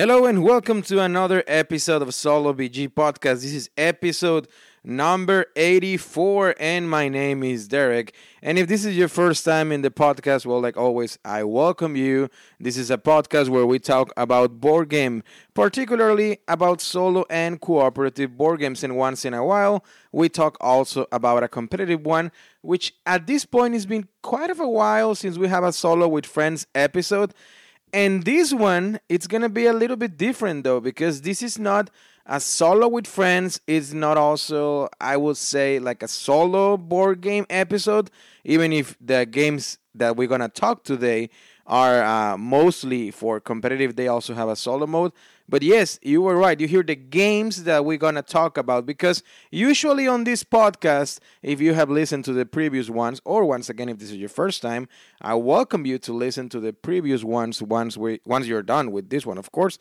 Hello and welcome to another episode of Solo BG Podcast. This is episode number 84 and my name is Derek. And if this is your first time in the podcast, well, like always, I welcome you. This is a podcast where we talk about board game, particularly about solo and cooperative board games. And once in a while, we talk also about a competitive one, which at this point has been quite of a while since we have a Solo with Friends episode. And this one, it's going to be a little bit different, though, because this is not a Solo with Friends. It's not also, I would say, like a solo board game episode, even if the games that we're going to talk today are mostly for competitive. They also have a solo mode. But yes, you were right. You hear the games that we're going to talk about, because usually on this podcast, if you have listened to the previous ones, or once again, if this is your first time, I welcome you to listen to the previous ones once you're done with this one, of course.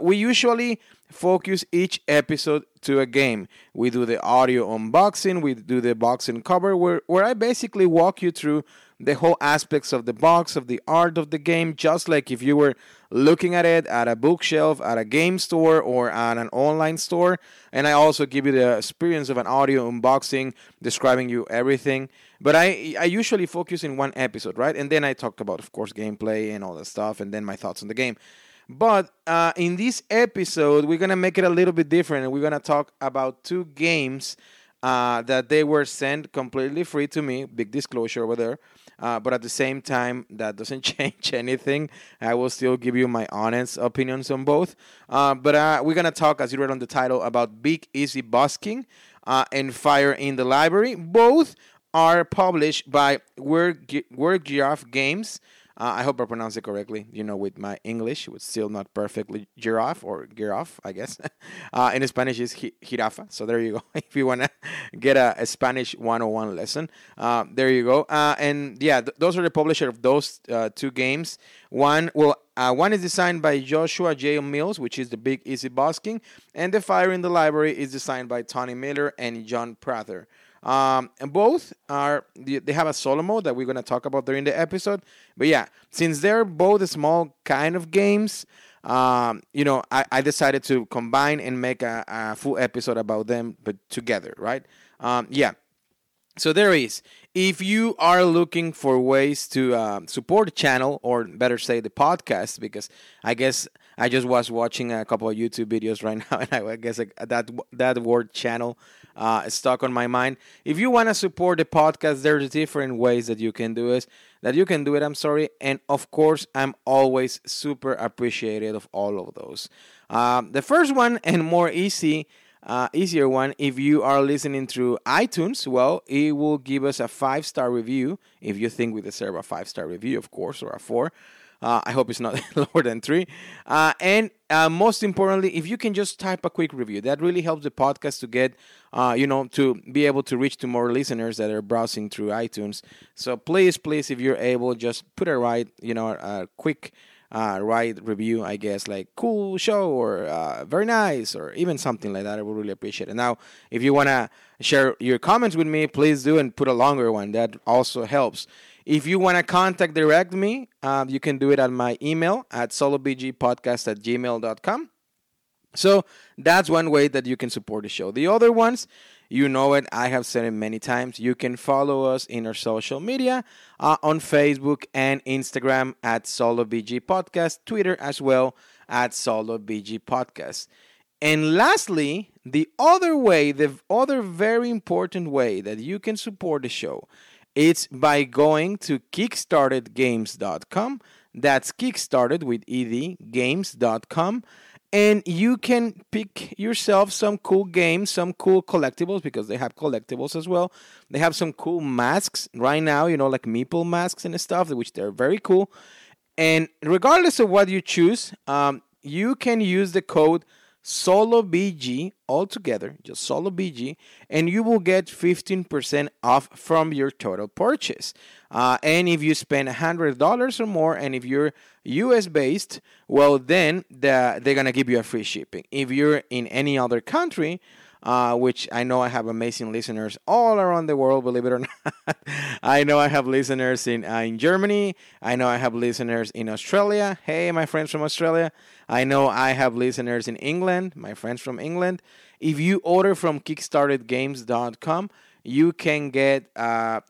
We usually focus each episode to a game. We do the audio unboxing, we do the box and cover, where I basically walk you through the whole aspects of the box, of the art of the game, just like if you were looking at it at a bookshelf, at a game store, or at an online store. And I also give you the experience of an audio unboxing, describing you everything. But I usually focus in one episode, right? And then I talk about, of course, gameplay and all that stuff, and then my thoughts on the game. But in this episode, we're going to make it a little bit different, and we're going to talk about two games that they were sent completely free to me. Big disclosure over there. But at the same time, that doesn't change anything. I will still give you my honest opinions on both. But we're going to talk, as you read on the title, about Big Easy Busking and Fire in the Library. Both are published by Weird Giraffe Games. I hope I pronounced it correctly. You know, with my English, it's still not perfectly giraffe or giraffe, I guess. In Spanish, it's jirafa. So there you go. If you want to get a Spanish 101 lesson, there you go. Those are the publisher of those two games. One is designed by Joshua J. Mills, which is the Big Easy Busking, and the Fire in the Library is designed by Tony Miller and John Prather. And both they have a solo mode that we're going to talk about during the episode. But yeah, since they're both small kind of games, I decided to combine and make a full episode about them, but together, right? So there is. If you are looking for ways to support the channel, or better say the podcast, because I guess I just was watching a couple of YouTube videos right now, and I guess that word channel is stuck on my mind. If you want to support the podcast, there's different ways that you can do it. And of course, I'm always super appreciative of all of those. The first one, and more easier one, if you are listening through iTunes, well, it will give us a 5-star review, if you think we deserve a 5-star review, of course, or a 4. I hope it's not lower than 3. And most importantly, if you can just type a quick review, that really helps the podcast to get, to be able to reach to more listeners that are browsing through iTunes. So please, if you're able, just put a quick review, I guess, like cool show, or very nice, or even something like that. I would really appreciate it. Now, if you want to share your comments with me, please do, and put a longer one. That also helps. If you want to direct me, you can do it at my email at solobgpodcast@gmail.com. So that's one way that you can support the show. The other ones, you know it, I have said it many times. You can follow us in our social media on Facebook and Instagram at SoloBG Podcast, Twitter as well at SoloBG Podcast. And lastly, the other very important way that you can support the show, it's by going to KickstarterGames.com. That's Kickstarted with ED, games.com. And you can pick yourself some cool games, some cool collectibles, because they have collectibles as well. They have some cool masks right now, like meeple masks and stuff, which they're very cool. And regardless of what you choose, you can use the code SoloBG, all together, just SoloBG, and you will get 15% off from your total purchase. And if you spend $100 or more, and if you're US-based, well, then they're going to give you a free shipping. If you're in any other country, which I know I have amazing listeners all around the world, believe it or not. I know I have listeners in Germany. I know I have listeners in Australia. Hey, my friends from Australia. I know I have listeners in England, my friends from England. If you order from KickstarterGames.com, you can get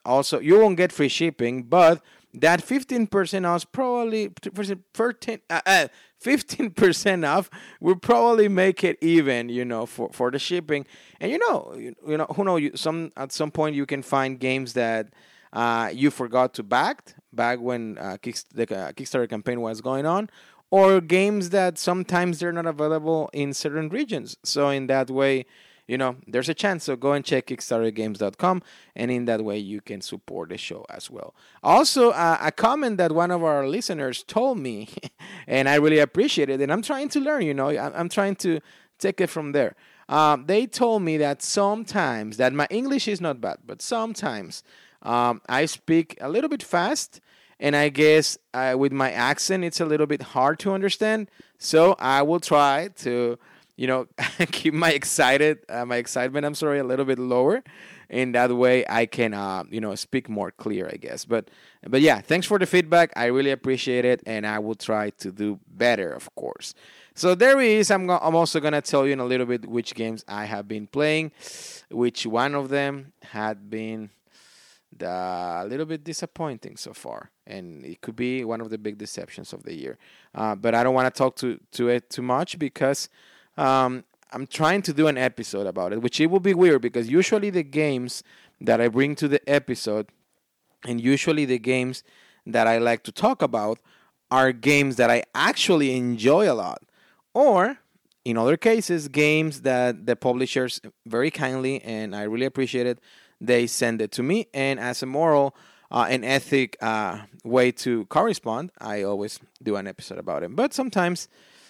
also, you won't get free shipping, but that 15% off probably 15% off will probably make it even, you know, for the shipping. And you know, who knows? At some point you can find games that you forgot to back when the Kickstarter campaign was going on, or games that sometimes they're not available in certain regions. So in that way, you know, there's a chance. So go and check KickstarterGames.com, and in that way you can support the show as well. Also, a comment that one of our listeners told me, and I really appreciate it, and I'm trying to learn, you know. I'm trying to take it from there. They told me that sometimes, that my English is not bad, but sometimes I speak a little bit fast, and I guess with my accent it's a little bit hard to understand, so I will try to... you know, keep my excitement, I'm sorry, a little bit lower. In that way, I can, you know, speak more clear, I guess. But yeah, thanks for the feedback. I really appreciate it, and I will try to do better, of course. So there it is. I'm also going to tell you in a little bit which games I have been playing, which one of them had been a little bit disappointing so far. And it could be one of the big deceptions of the year. But I don't want to talk to it too much because... I'm trying to do an episode about it, which it will be weird because usually the games that I bring to the episode and usually the games that I like to talk about are games that I actually enjoy a lot, or in other cases, games that the publishers very kindly, and I really appreciate it, they send it to me. And as a moral and ethic way to correspond, I always do an episode about it. But sometimes...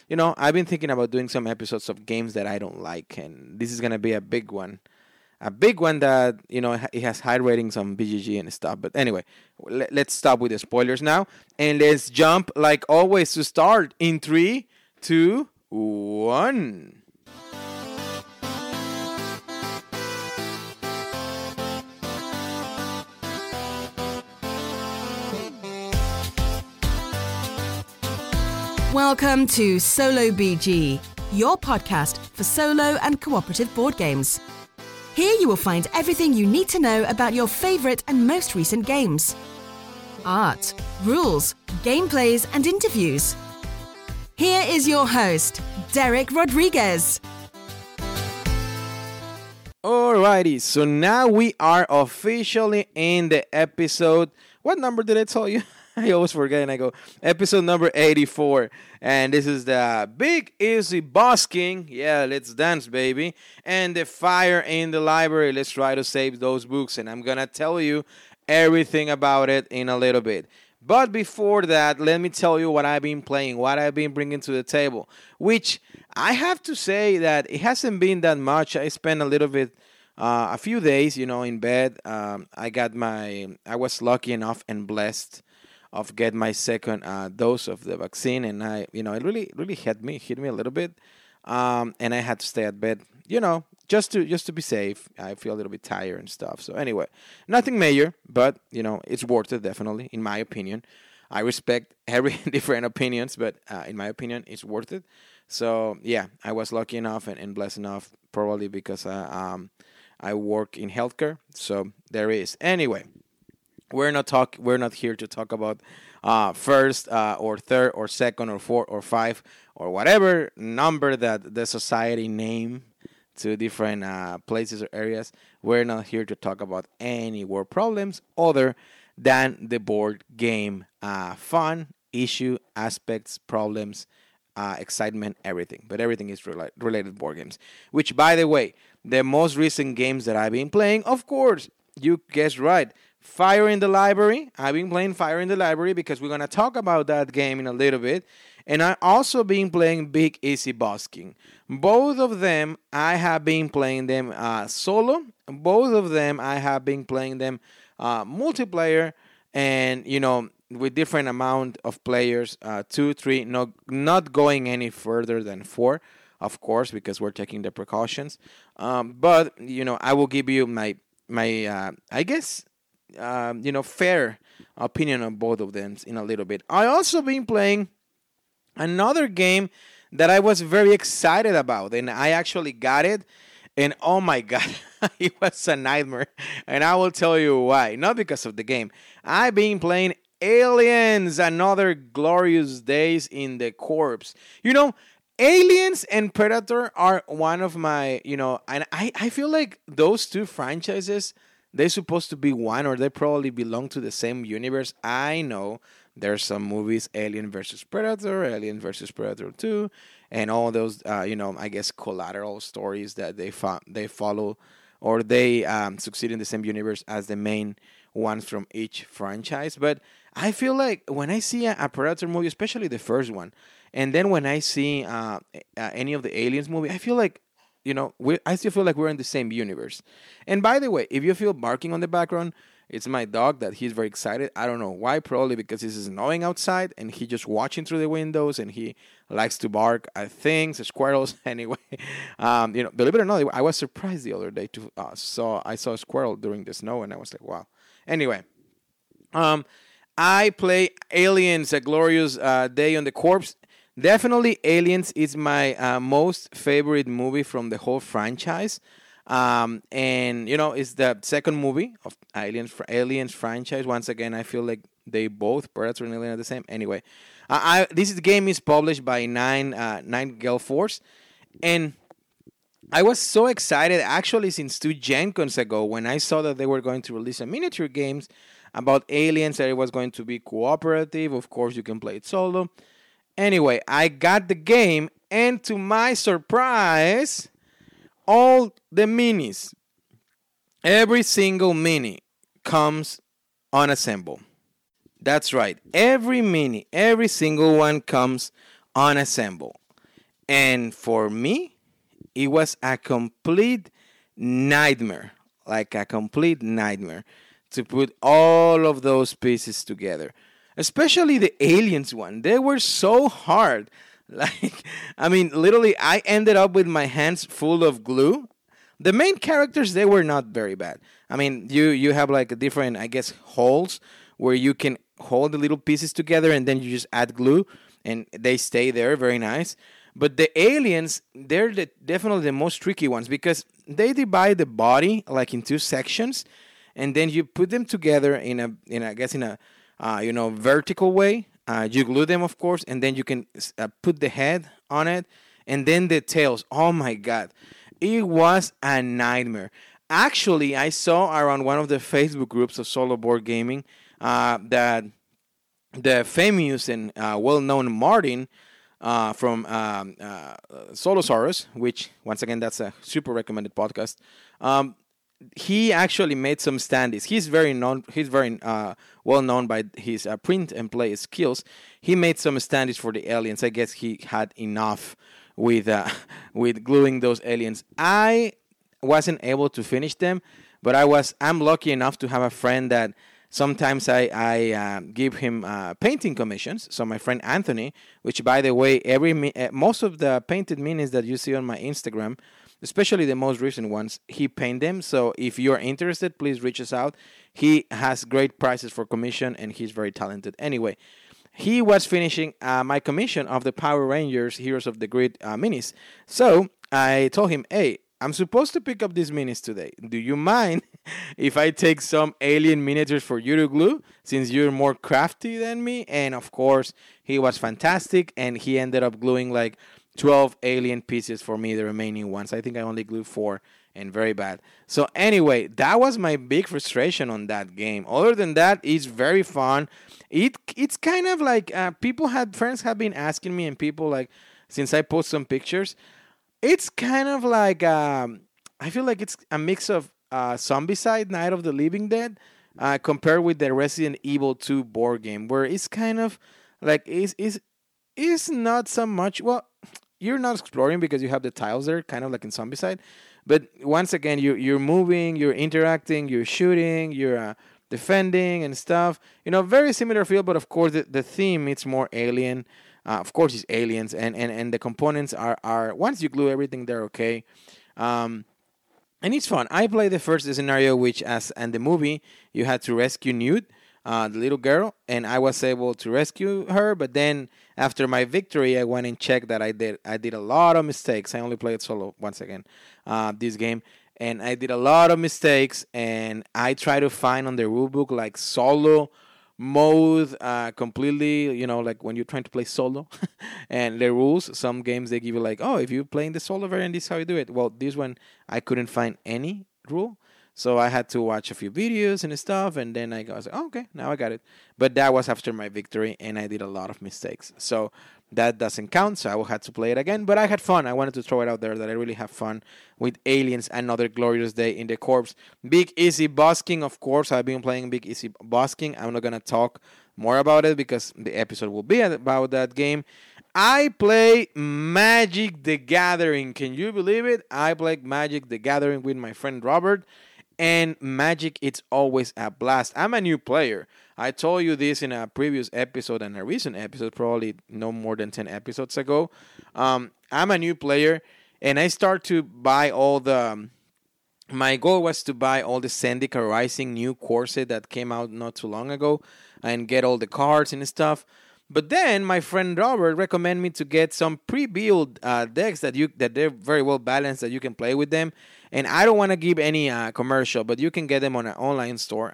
you know, I've been thinking about doing some episodes of games that I don't like, and this is going to be a big one. A big one that, you know, it has high ratings on BGG and stuff. But anyway, let's stop with the spoilers now, and let's jump, like always, to start in 3, 2, 1... Welcome to Solo BG, your podcast for solo and cooperative board games. Here you will find everything you need to know about your favorite and most recent games. Art, rules, gameplays, and interviews. Here is your host, Derek Rodriguez. Alrighty, so now we are officially in the episode. What number did I tell you? I always forget and I go, episode number 84. And this is the Big Easy Busking. Yeah, let's dance, baby. And the Fire in the Library. Let's try to save those books. And I'm going to tell you everything about it in a little bit. But before that, let me tell you what I've been playing, what I've been bringing to the table, which I have to say that it hasn't been that much. I spent a little bit... a few days, you know, in bed. I was lucky enough and blessed of get my second dose of the vaccine, and I, you know, it really hit me a little bit, and I had to stay at bed, you know, just to be safe. I feel a little bit tired and stuff. So anyway, nothing major, but you know, it's worth it, definitely, in my opinion. I respect every different opinions, but in my opinion, it's worth it. So yeah, I was lucky enough and blessed enough, probably because I work in healthcare, so there is. Anyway, we're not here to talk about first or third or second or fourth or five or whatever number that the society name to different places or areas. We're not here to talk about any world problems other than the board game fun, issue, aspects, problems, excitement, everything. But everything is related board games. Which, by the way, the most recent games that I've been playing, of course, you guessed right, Fire in the Library. I've been playing Fire in the Library because we're going to talk about that game in a little bit. And I've also been playing Big Easy Busking. Both of them, I have been playing them solo. Both of them, I have been playing them multiplayer and, you know, with different amount of players, 2, 3, not going any further than 4. of course, because we're taking the precautions. But, you know, I will give you my fair opinion on both of them in a little bit. I also been playing another game that I was very excited about, and I actually got it, and oh my god, it was a nightmare, and I will tell you why. Not because of the game. I've been playing Aliens, Another Glorious Days in the Corps. You know, Aliens and Predator are one of my, you know, and I feel like those two franchises, they're supposed to be one, or they probably belong to the same universe. I know there's some movies, Alien vs. Predator, Alien vs. Predator 2, and all those, I guess, collateral stories that they follow, or they succeed in the same universe as the main ones from each franchise. But I feel like when I see a Predator movie, especially the first one, and then when I see any of the Aliens movie, I feel like, you know, I still feel like we're in the same universe. And by the way, if you feel barking on the background, it's my dog that he's very excited. I don't know why, probably because it's snowing outside and he's just watching through the windows and he likes to bark at things, squirrels. Anyway, believe it or not, I was surprised the other day to I saw a squirrel during the snow, and I was like, wow. Anyway, I play Aliens, A Glorious Day on the Corpse. Definitely Aliens is my most favorite movie from the whole franchise. And, you know, it's the second movie of Aliens franchise. Once again, I feel like they both, Predator and Alien, are the same. Anyway, this game is published by Nine Gall Force. And I was so excited, actually, since 2 Gen Cons ago, when I saw that they were going to release a miniature games about Aliens, that it was going to be cooperative. Of course, you can play it solo. Anyway, I got the game, and to my surprise, all the minis, every single mini, comes unassembled. That's right. Every mini, every single one comes unassembled. And for me, it was a complete nightmare. Like a complete nightmare to put all of those pieces together. Especially the Aliens one. They were so hard. Like, I mean, literally, I ended up with my hands full of glue. The main characters, they were not very bad. I mean, you have like different, I guess, holes where you can hold the little pieces together, and then you just add glue and they stay there. Very nice. But the Aliens, they're definitely the most tricky ones, because they divide the body like in 2 sections, and then you put them together in a vertical way. You glue them, of course, and then you can put the head on it, and then the tails. Oh my god, it was a nightmare. Actually, I saw around one of the Facebook groups of Solo Board Gaming that the famous and well-known Martin from Solosaurus, which, once again, that's a super recommended podcast. He actually made some standees. He's very well known by his print and play skills. He made some standees for the Aliens. I guess he had enough with gluing those Aliens. I wasn't able to finish them, but I'm lucky enough to have a friend that sometimes I give him painting commissions. So my friend Anthony, which, by the way, most of the painted minis that you see on my Instagram, especially the most recent ones, he paint them. So if you're interested, please reach us out. He has great prices for commission, and he's very talented. Anyway, he was finishing my commission of the Power Rangers Heroes of the Grid minis. So I told him, hey, I'm supposed to pick up these minis today. Do you mind if I take some Alien miniatures for you to glue, since you're more crafty than me? And of course, he was fantastic, and he ended up gluing like 12 Alien pieces for me, the remaining ones. I think I only glued 4, and very bad. So anyway, that was my big frustration on that game. Other than that, it's very fun. It's kind of like friends have been asking me, and people, like, since I post some pictures, it's kind of like I feel like it's a mix of Zombicide, Night of the Living Dead, compared with the Resident Evil 2 board game, where it's kind of like it's not so much. Well, you're not exploring because you have the tiles there, kind of like in Zombicide. But once again, you're moving, you're interacting, you're shooting, you're defending and stuff. You know, very similar feel, but of course the theme, it's more Alien Of course, it's Aliens, and the components are once you glue everything, they're okay. And it's fun. I played the first scenario, which, as in the movie, you had to rescue Newt, the little girl, and I was able to rescue her. But then, after my victory, I went and checked that I did a lot of mistakes. I only played solo once again this game, and I did a lot of mistakes. And I try to find on the rulebook like solo mode, completely, you know, like when you're trying to play solo, and the rules. Some games they give you like, oh, if you're playing the solo variant, this is how you do it. Well, this one I couldn't find any rule, so I had to watch a few videos and stuff, and then I was like, oh, okay, now I got it. But that was after my victory, and I did a lot of mistakes, so that doesn't count. So I will have to play it again, but I had fun. I wanted to throw it out there that I really have fun with Aliens Another Glorious Day in the Corps. Big Easy Busking, of course, I've been playing Big Easy Busking. I'm not going to talk more about it because the episode will be about that game. I play Magic the Gathering. Can you believe it? I play Magic the Gathering with my friend Robert, and Magic, it's always a blast. I'm a new player. I told you this in a previous episode and a recent episode, probably no more than 10 episodes ago. I'm a new player, and I start to buy all the... My goal was to buy all the Zendikar Rising new corset that came out not too long ago and get all the cards and stuff. But then my friend Robert recommended me to get some pre-built decks that they're very well balanced, that you can play with them. And I don't want to give any commercial, but you can get them on an online store.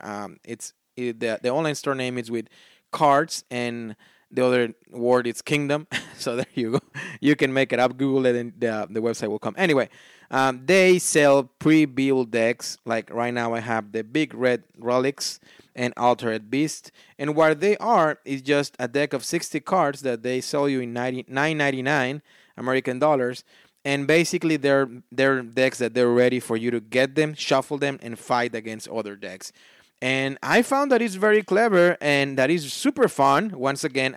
The online store name is with cards, and the other word is kingdom. So there you go. You can make it up, Google it, and the website will come. Anyway, they sell pre-built decks. Like right now I have the Big Red Relics and Altered Beast. And what they are is just a deck of 60 cards that they sell you in $9.99 American dollars. And basically, they're decks that they're ready for you to get them, shuffle them, and fight against other decks. And I found that it's very clever and that is super fun. Once again,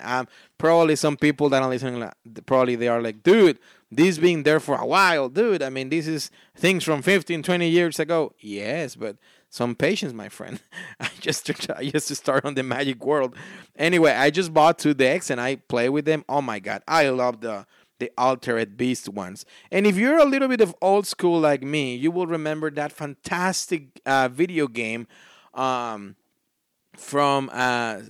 probably some people that are listening, probably they are like, dude, this being there for a while, dude. I mean, this is things from 15, 20 years ago. Yes, but some patience, my friend. I just start on the Magic world. Anyway, I just bought two decks and I play with them. Oh my God, I love the Altered Beast ones. And if you're a little bit of old school like me, you will remember that fantastic video game from the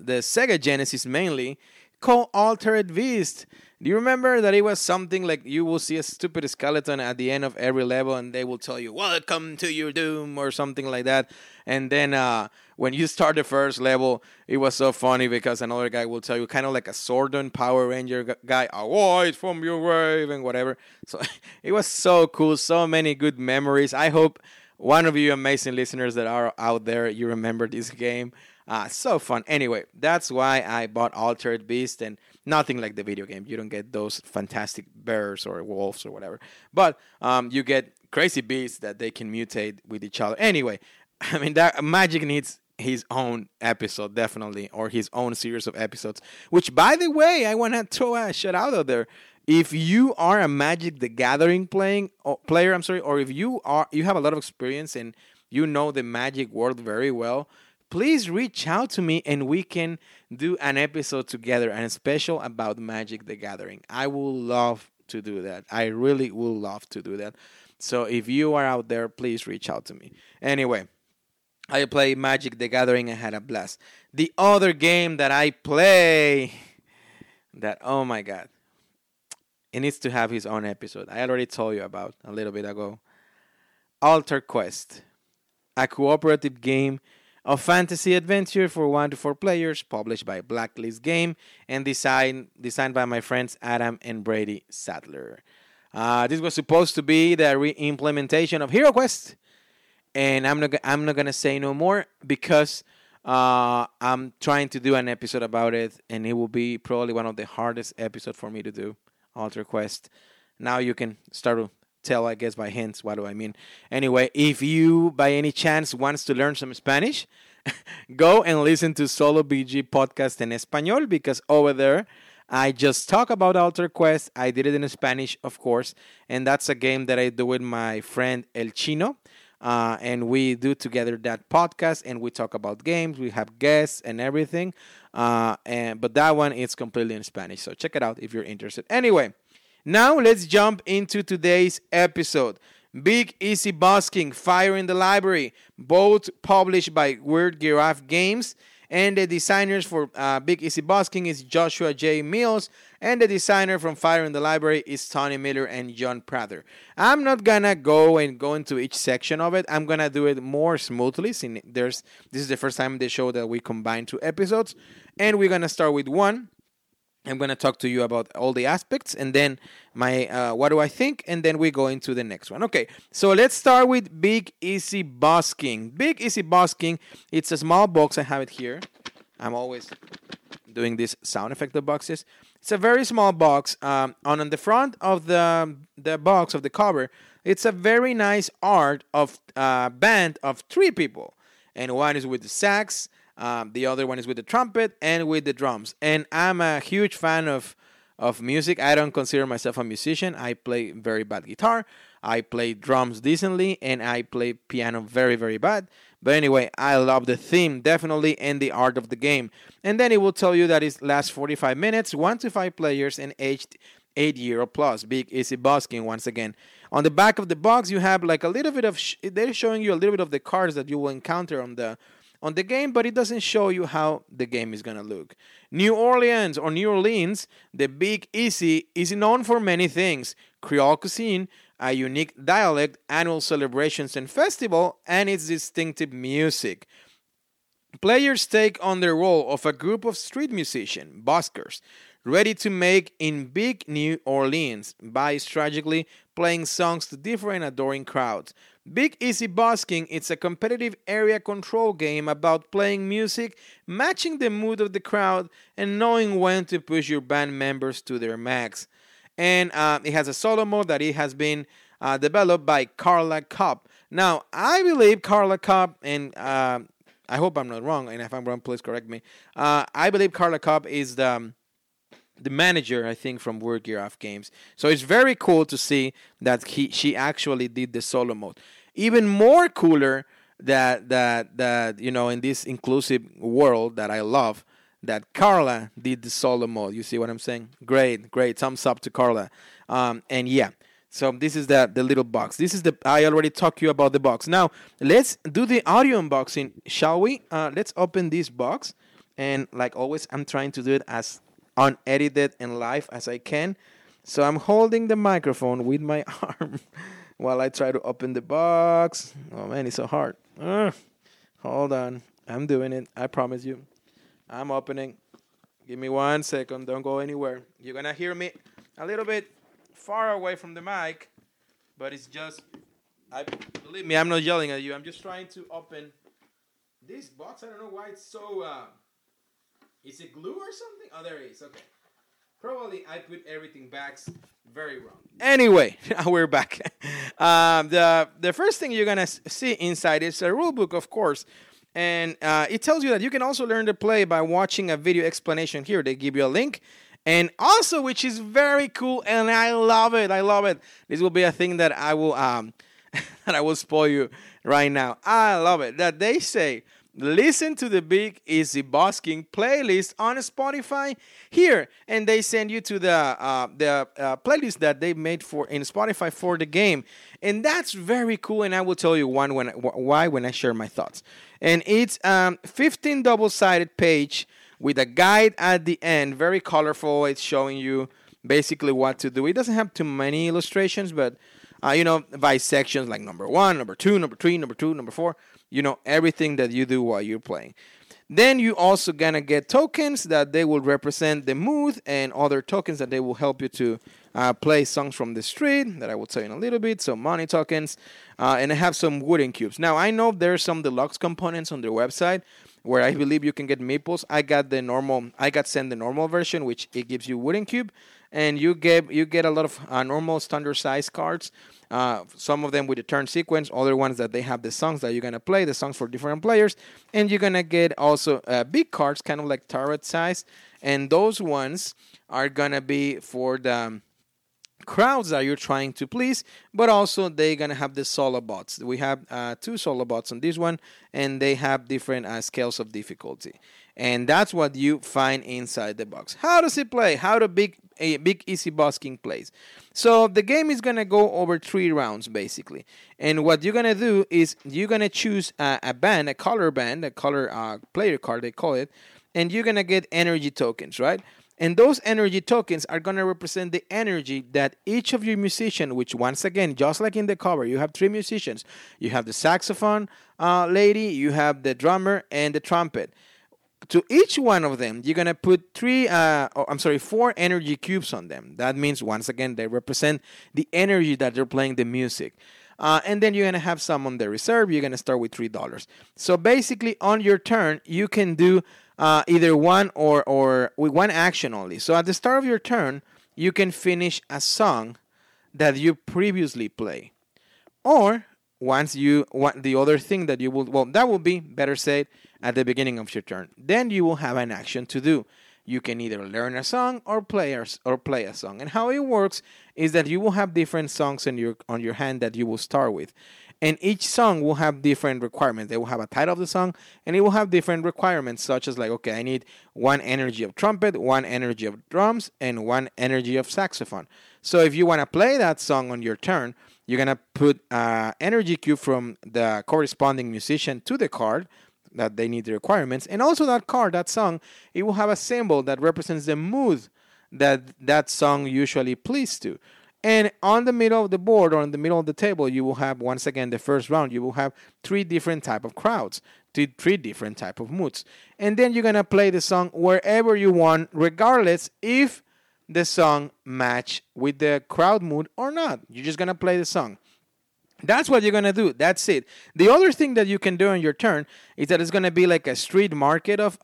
Sega Genesis mainly, called Altered Beast. Do you remember that it was something like you will see a stupid skeleton at the end of every level and they will tell you, welcome to your doom or something like that. And then when you start the first level, it was so funny because another guy will tell you, kind of like a Zordon Power Ranger guy, avoid from your wave and whatever. So it was so cool. So many good memories. I hope one of you amazing listeners that are out there, you remember this game. So fun. Anyway, that's why I bought Altered Beast, and nothing like the video game. You don't get those fantastic bears or wolves or whatever. But you get crazy beasts that they can mutate with each other. Anyway, I mean, that Magic needs his own episode, definitely, or his own series of episodes. Which, by the way, I want to throw a shout out there. If you are a Magic the Gathering player, or if you have a lot of experience and you know the Magic world very well, please reach out to me and we can do an episode together and a special about Magic the Gathering. I will love to do that. I really will love to do that. So if you are out there, please reach out to me. Anyway, I play Magic the Gathering. I had a blast. The other game that I play that, oh my God, it needs to have his own episode. I already told you about a little bit ago. Altar Quest, a cooperative game of fantasy adventure for 1 to 4 players, published by Blacklist Game and designed by my friends Adam and Brady Sadler. This was supposed to be the re-implementation of HeroQuest, and I'm not gonna say no more because I'm trying to do an episode about it, and it will be probably one of the hardest episodes for me to do. Altar Quest. Now you can start to tell, I guess, by hints what do I mean. Anyway, if you, by any chance, wants to learn some Spanish, go and listen to Solo BG Podcast en Español, because over there, I just talk about Altar Quest. I did it in Spanish, of course, and that's a game that I do with my friend El Chino. and we do together that podcast, and we talk about games, we have guests and everything, but that one is completely in Spanish, so check it out if you're interested. Anyway, now let's jump into today's episode. Big Easy Busking, Fire in the Library, both published by Weird Giraffe Games, and the designers for Big Easy Busking is Joshua J. Mills, and the designer from Fire in the Library is Tony Miller and John Prather. I'm not gonna go into each section of it. I'm gonna do it more smoothly, since this is the first time in the show that we combine two episodes, and we're gonna start with one. I'm going to talk to you about all the aspects, and then my what do I think, and then we go into the next one. Okay, so let's start with Big Easy Busking. Big Easy Busking, it's a small box. I have it here. I'm always doing this sound effect of boxes. It's a very small box. On the front of the box, of the cover, it's a very nice art of a band of three people. And one is with the sax, the other one is with the trumpet and with the drums. And I'm a huge fan of music. I don't consider myself a musician. I play very bad guitar. I play drums decently, and I play piano very, very bad. But anyway, I love the theme, definitely, and the art of the game. And then it will tell you that it lasts 45 minutes, 1 to 5 players, and aged 8 year plus. Big Easy Busking, once again. On the back of the box, you have like a little bit of... they're showing you a little bit of the cards that you will encounter on the game, but it doesn't show you how the game is going to look. New Orleans, the Big Easy is known for many things: Creole cuisine, a unique dialect, annual celebrations and festival, and its distinctive music. Players take on the role of a group of street musicians, buskers, ready to make in big New Orleans by strategically playing songs to different adoring crowds. Big Easy Busking, it's a competitive area control game about playing music, matching the mood of the crowd, and knowing when to push your band members to their max. And it has a solo mode that it has been developed by Carla Kopp. Now, I believe Carla Kopp, and I hope I'm not wrong, and if I'm wrong, please correct me. I believe Carla Kopp is the manager, I think, from Weird Giraffe Games. So it's very cool to see that she actually did the solo mode. Even more cooler that you know, in this inclusive world that I love, that Carla did the solo mode. You see what I'm saying? Great, great. Thumbs up to Carla. And yeah, so this is the little box. This is the... I already talked to you about the box. Now, let's do the audio unboxing, shall we? Let's open this box. And like always, I'm trying to do it as unedited and live as I can. So I'm holding the microphone with my arm while I try to open the box. Oh man, it's so hard. Hold on. I'm doing it. I promise you. I'm opening. Give me 1 second. Don't go anywhere. You're going to hear me a little bit far away from the mic, but it's just... believe me, I'm not yelling at you. I'm just trying to open this box. I don't know why it's so... is it glue or something? Oh, there it is. Okay. Probably I put everything back very wrong. Anyway, we're back. The first thing you're going to see inside is a rule book, of course. And it tells you that you can also learn to play by watching a video explanation here. They give you a link. And also, which is very cool, and I love it. I love it. This will be a thing that I will that I will spoil you right now. I love it. That they say... listen to the Big Easy Busking playlist on Spotify here, and they send you to the playlist that they made for in Spotify for the game, and that's very cool. And I will tell you why when I share my thoughts. And it's 15 double-sided page with a guide at the end, very colorful. It's showing you basically what to do. It doesn't have too many illustrations, but you know, by sections like number one, number two, number three, number two, number four. You know, everything that you do while you're playing. Then you also gonna get tokens that they will represent the mood, and other tokens that they will help you to play songs from the street, that I will tell you in a little bit. So money tokens, and I have some wooden cubes. Now, I know there's some deluxe components on their website where I believe you can get meeples. I got sent the normal version, which it gives you wooden cube, and you get a lot of normal standard size cards. Some of them with the turn sequence, other ones that they have the songs that you're going to play, the songs for different players. And you're going to get also big cards, kind of like tarot size. And those ones are going to be for the crowds that you're trying to please, but also they're going to have the solo bots. We have two solo bots on this one, and they have different scales of difficulty. And that's what you find inside the box. How does it play? How do Big Easy Busking plays? So the game is going to go over 3 rounds, basically. And what you're going to do is you're going to choose a color player card, they call it, and you're going to get energy tokens, right? And those energy tokens are going to represent the energy that each of your musicians, which once again, just like in the cover, you have 3 musicians. You have the saxophone lady, you have the drummer, and the trumpet. To each one of them, you're going to put 4 energy cubes on them. That means, once again, they represent the energy that they're playing the music. And then you're going to have some on the reserve. You're going to start with $3. So basically, on your turn, you can do either one or with one action only. So at the start of your turn, you can finish a song that you previously play. Or once you want the other thing that you will, well, that will be better said at the beginning of your turn. Then you will have an action to do. You can either learn a song or play a song. And how it works is that you will have different songs on your hand that you will start with. And each song will have different requirements. They will have a title of the song, and it will have different requirements, such as like, okay, I need 1 energy of trumpet, 1 energy of drums, and 1 energy of saxophone. So if you want to play that song on your turn, you're going to put energy cube from the corresponding musician to the card that they need the requirements. And also that card, that song, it will have a symbol that represents the mood that song usually plays to. And on the middle of the board or in the middle of the table, you will have, once again, the first round, you will have 3 different type of crowds, 3 different type of moods. And then you're going to play the song wherever you want, regardless if the song match with the crowd mood or not. You're just going to play the song. That's what you're going to do. That's it. The other thing that you can do on your turn is that it's going to be like a street market of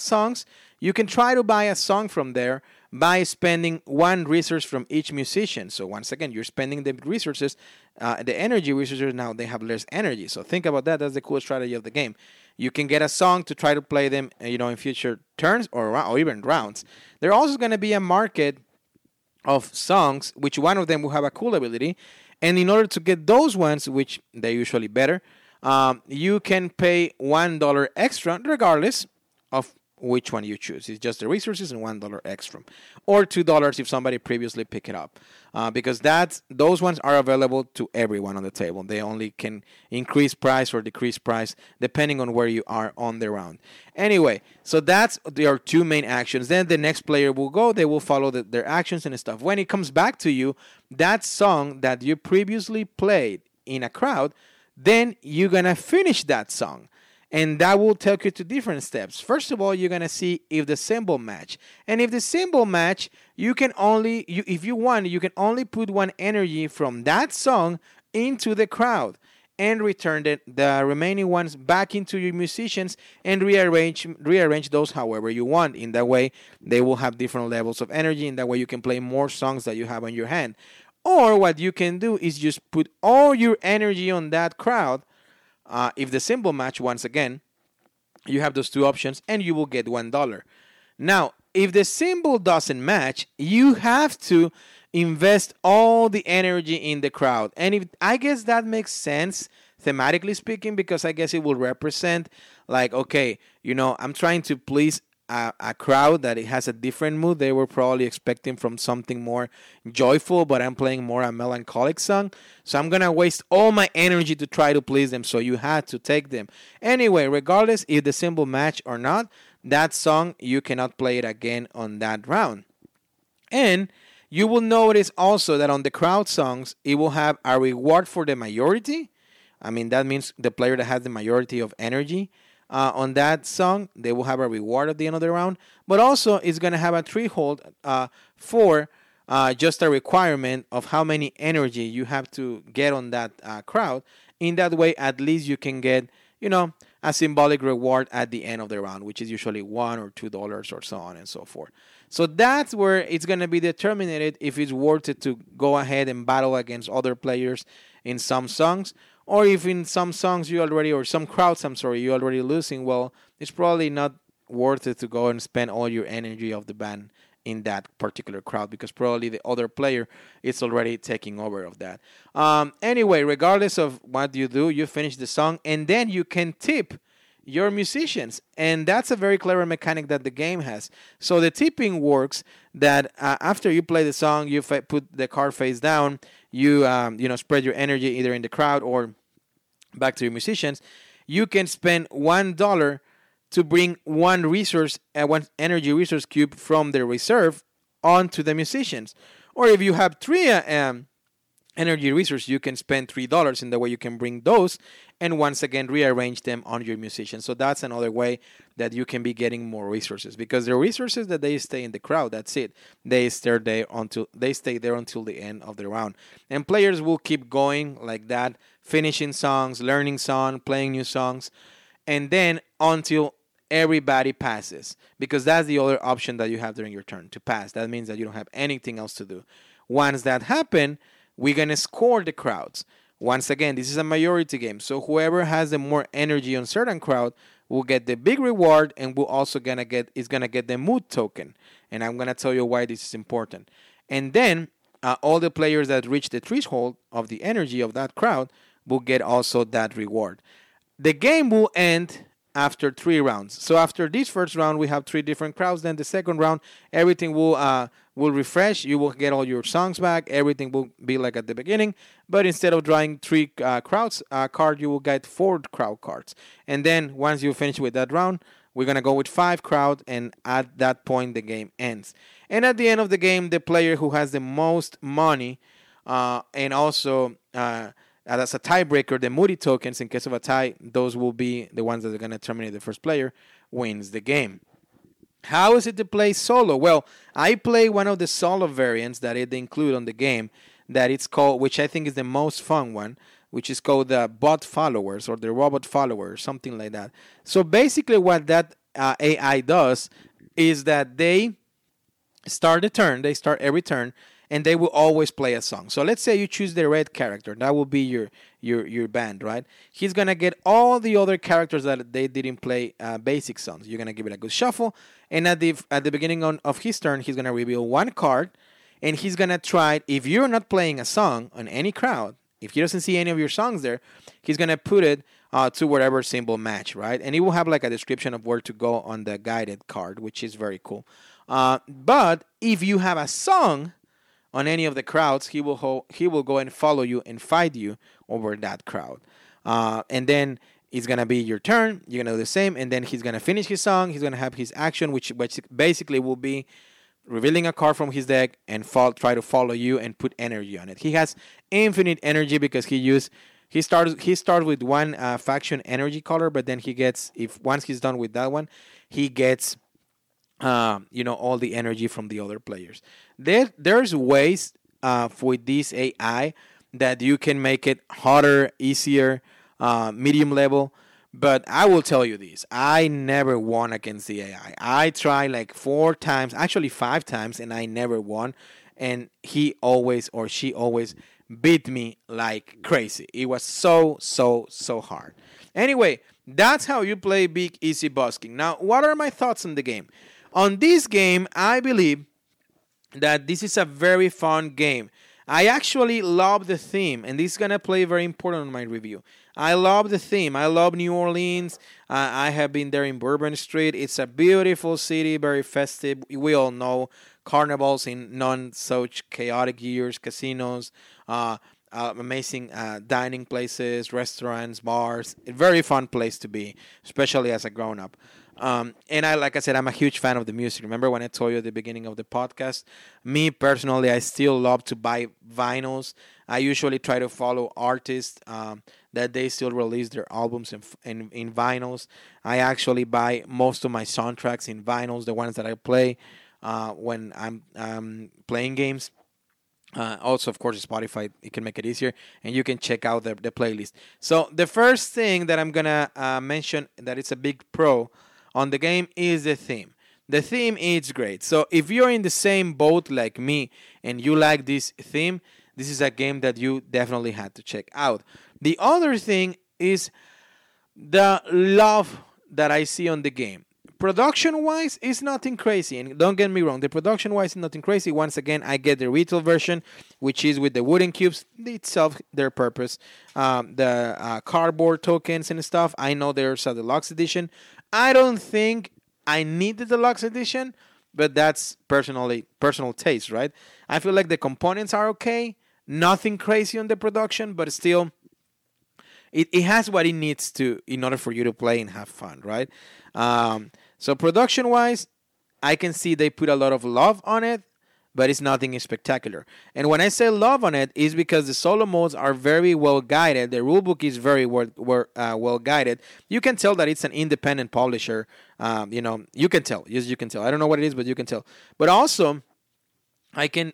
songs. You can try to buy a song from there by spending 1 resource from each musician. So once again, you're spending the resources, the energy resources. Now they have less energy. So think about that. That's the cool strategy of the game. You can get a song to try to play them, in future turns or even rounds. There are also going to be a market of songs, which one of them will have a cool ability. And in order to get those ones, which they're usually better, you can pay $1 extra regardless of which one you choose. It's just the resources and $1 extra, or $2 if somebody previously picked it up, because those ones are available to everyone on the table. They only can increase price or decrease price depending on where you are on the round. Anyway, so that's your 2 main actions. Then the next player will go. They will follow their actions and stuff. When it comes back to you, that song that you previously played in a crowd, then you're gonna finish that song. And that will take you to different steps. First of all, you're going to see if the symbol match. And if the symbol match, if you want, you can only put 1 energy from that song into the crowd and return the remaining ones back into your musicians and rearrange those however you want. In that way, they will have different levels of energy. In that way, you can play more songs that you have on your hand. Or what you can do is just put all your energy on that crowd. If the symbol match, once again, you have those 2 options, and you will get $1. Now, if the symbol doesn't match, you have to invest all the energy in the crowd. And I guess that makes sense, thematically speaking, because I guess it will represent, like, okay, I'm trying to please a crowd that it has a different mood. They were probably expecting from something more joyful, but I'm playing more a melancholic song. So I'm going to waste all my energy to try to please them. So you had to take them. Anyway, regardless if the symbol match or not, that song, you cannot play it again on that round. And you will notice also that on the crowd songs, it will have a reward for the majority. I mean, that means the player that has the majority of energy on that song, they will have a reward at the end of the round. But also, it's going to have a threshold for just a requirement of how many energy you have to get on that crowd. In that way, at least you can get, a symbolic reward at the end of the round, which is usually $1 or $2 or so on and so forth. So that's where it's going to be determined if it's worth it to go ahead and battle against other players in some songs. Or if in some songs you're already losing, well, it's probably not worth it to go and spend all your energy of the band in that particular crowd, because probably the other player is already taking over of that. Anyway, regardless of what you do, you finish the song, and then you can tip your musicians. And that's a very clever mechanic that the game has. So the tipping works that after you play the song, you put the card face down, you spread your energy either in the crowd or back to your musicians. You can spend $1 to bring one resource, one energy resource cube from the reserve onto the musicians. Or if you have three energy resources, you can spend $3, in the way you can bring those and once again rearrange them on your musicians. So that's another way that you can be getting more resources, because the resources that they stay in the crowd, that's it. They stay there until the end of the round. And players will keep going like that, finishing songs, learning songs, playing new songs, and then until everybody passes, because that's the other option that you have during your turn, to pass. That means that you don't have anything else to do. Once that happens, we're going to score the crowds. Once again, this is a majority game, so whoever has the more energy on certain crowd will get the big reward, and we're also going to get the mood token. And I'm going to tell you why this is important. And then all the players that reach the threshold of the energy of that crowd will get also that reward. The game will end after 3 rounds. So after this first round, we have 3 different crowds. Then the second round, everything will refresh. You will get all your songs back. Everything will be like at the beginning. But instead of drawing 3 crowds card, you will get 4 crowd cards. And then once you finish with that round, we're going to go with 5 crowds. And at that point, the game ends. And at the end of the game, the player who has the most money and also... as a tiebreaker, the Moody tokens, in case of a tie, those will be the ones that are going to terminate the first player, wins the game. How is it to play solo? Well, I play one of the solo variants that they include on the game, that it's called, which I think is the most fun one, which is called the bot followers or the robot followers, something like that. So basically what that AI does is that they start a turn, they start every turn, and they will always play a song. So let's say you choose the red character. That will be your band, right? He's going to get all the other characters that they didn't play basic songs. You're going to give it a good shuffle. And at the beginning of his turn, he's going to reveal one card. And he's going to try, if you're not playing a song on any crowd, if he doesn't see any of your songs there, he's going to put it to whatever symbol match, right? And it will have like a description of where to go on the guided card, which is very cool. But if you have a song on any of the crowds, he will go and follow you and fight you over that crowd. And then it's going to be your turn. You're going to do the same. And then he's going to finish his song. He's going to have his action, which basically will be revealing a card from his deck and try to follow you and put energy on it. He has infinite energy because he starts with one faction energy color, but then he gets, once he's done with that one, he gets... all the energy from the other players. There's ways with this AI that you can make it harder, easier, medium level. But I will tell you this: I never won against the AI. I tried like 4 times, actually 5 times, and I never won. And he always or she always beat me like crazy. It was so hard. Anyway, that's how you play Big Easy Busking. Now, what are my thoughts on the game? On this game, I believe that this is a very fun game. I actually love the theme, and this is going to play very important in my review. I love the theme. I love New Orleans. I have been there in Bourbon Street. It's a beautiful city, very festive. We all know carnivals in non-such chaotic years, casinos, amazing dining places, restaurants, bars. A very fun place to be, especially as a grown-up. And like I said, I'm a huge fan of the music. Remember when I told you at the beginning of the podcast, me personally, I still love to buy vinyls. I usually try to follow artists that they still release their albums in vinyls. I actually buy most of my soundtracks in vinyls, the ones that I play when I'm playing games. Also, of course, Spotify, it can make it easier, and you can check out the playlist. So the first thing that I'm going to mention that it's a big pro on the game is the theme. The theme is great. So if you're in the same boat like me and you like this theme, this is a game that you definitely had to check out. The other thing is the love that I see on the game. Production-wise, it's nothing crazy. And don't get me wrong, the production-wise is nothing crazy. Once again, I get the retail version, which is with the wooden cubes. Itself, their purpose. The cardboard tokens and stuff. I know there's a deluxe edition. I don't think I need the deluxe edition, but that's personal taste, right? I feel like the components are okay. Nothing crazy on the production, but still, it has what it needs to in order for you to play and have fun, right? So production-wise, I can see they put a lot of love on it, but it's nothing spectacular. And when I say love on it, is because the solo modes are very well guided. The rulebook is very well guided. You can tell that it's an independent publisher. You can tell. Yes, you can tell. I don't know what it is, but you can tell. But also, I can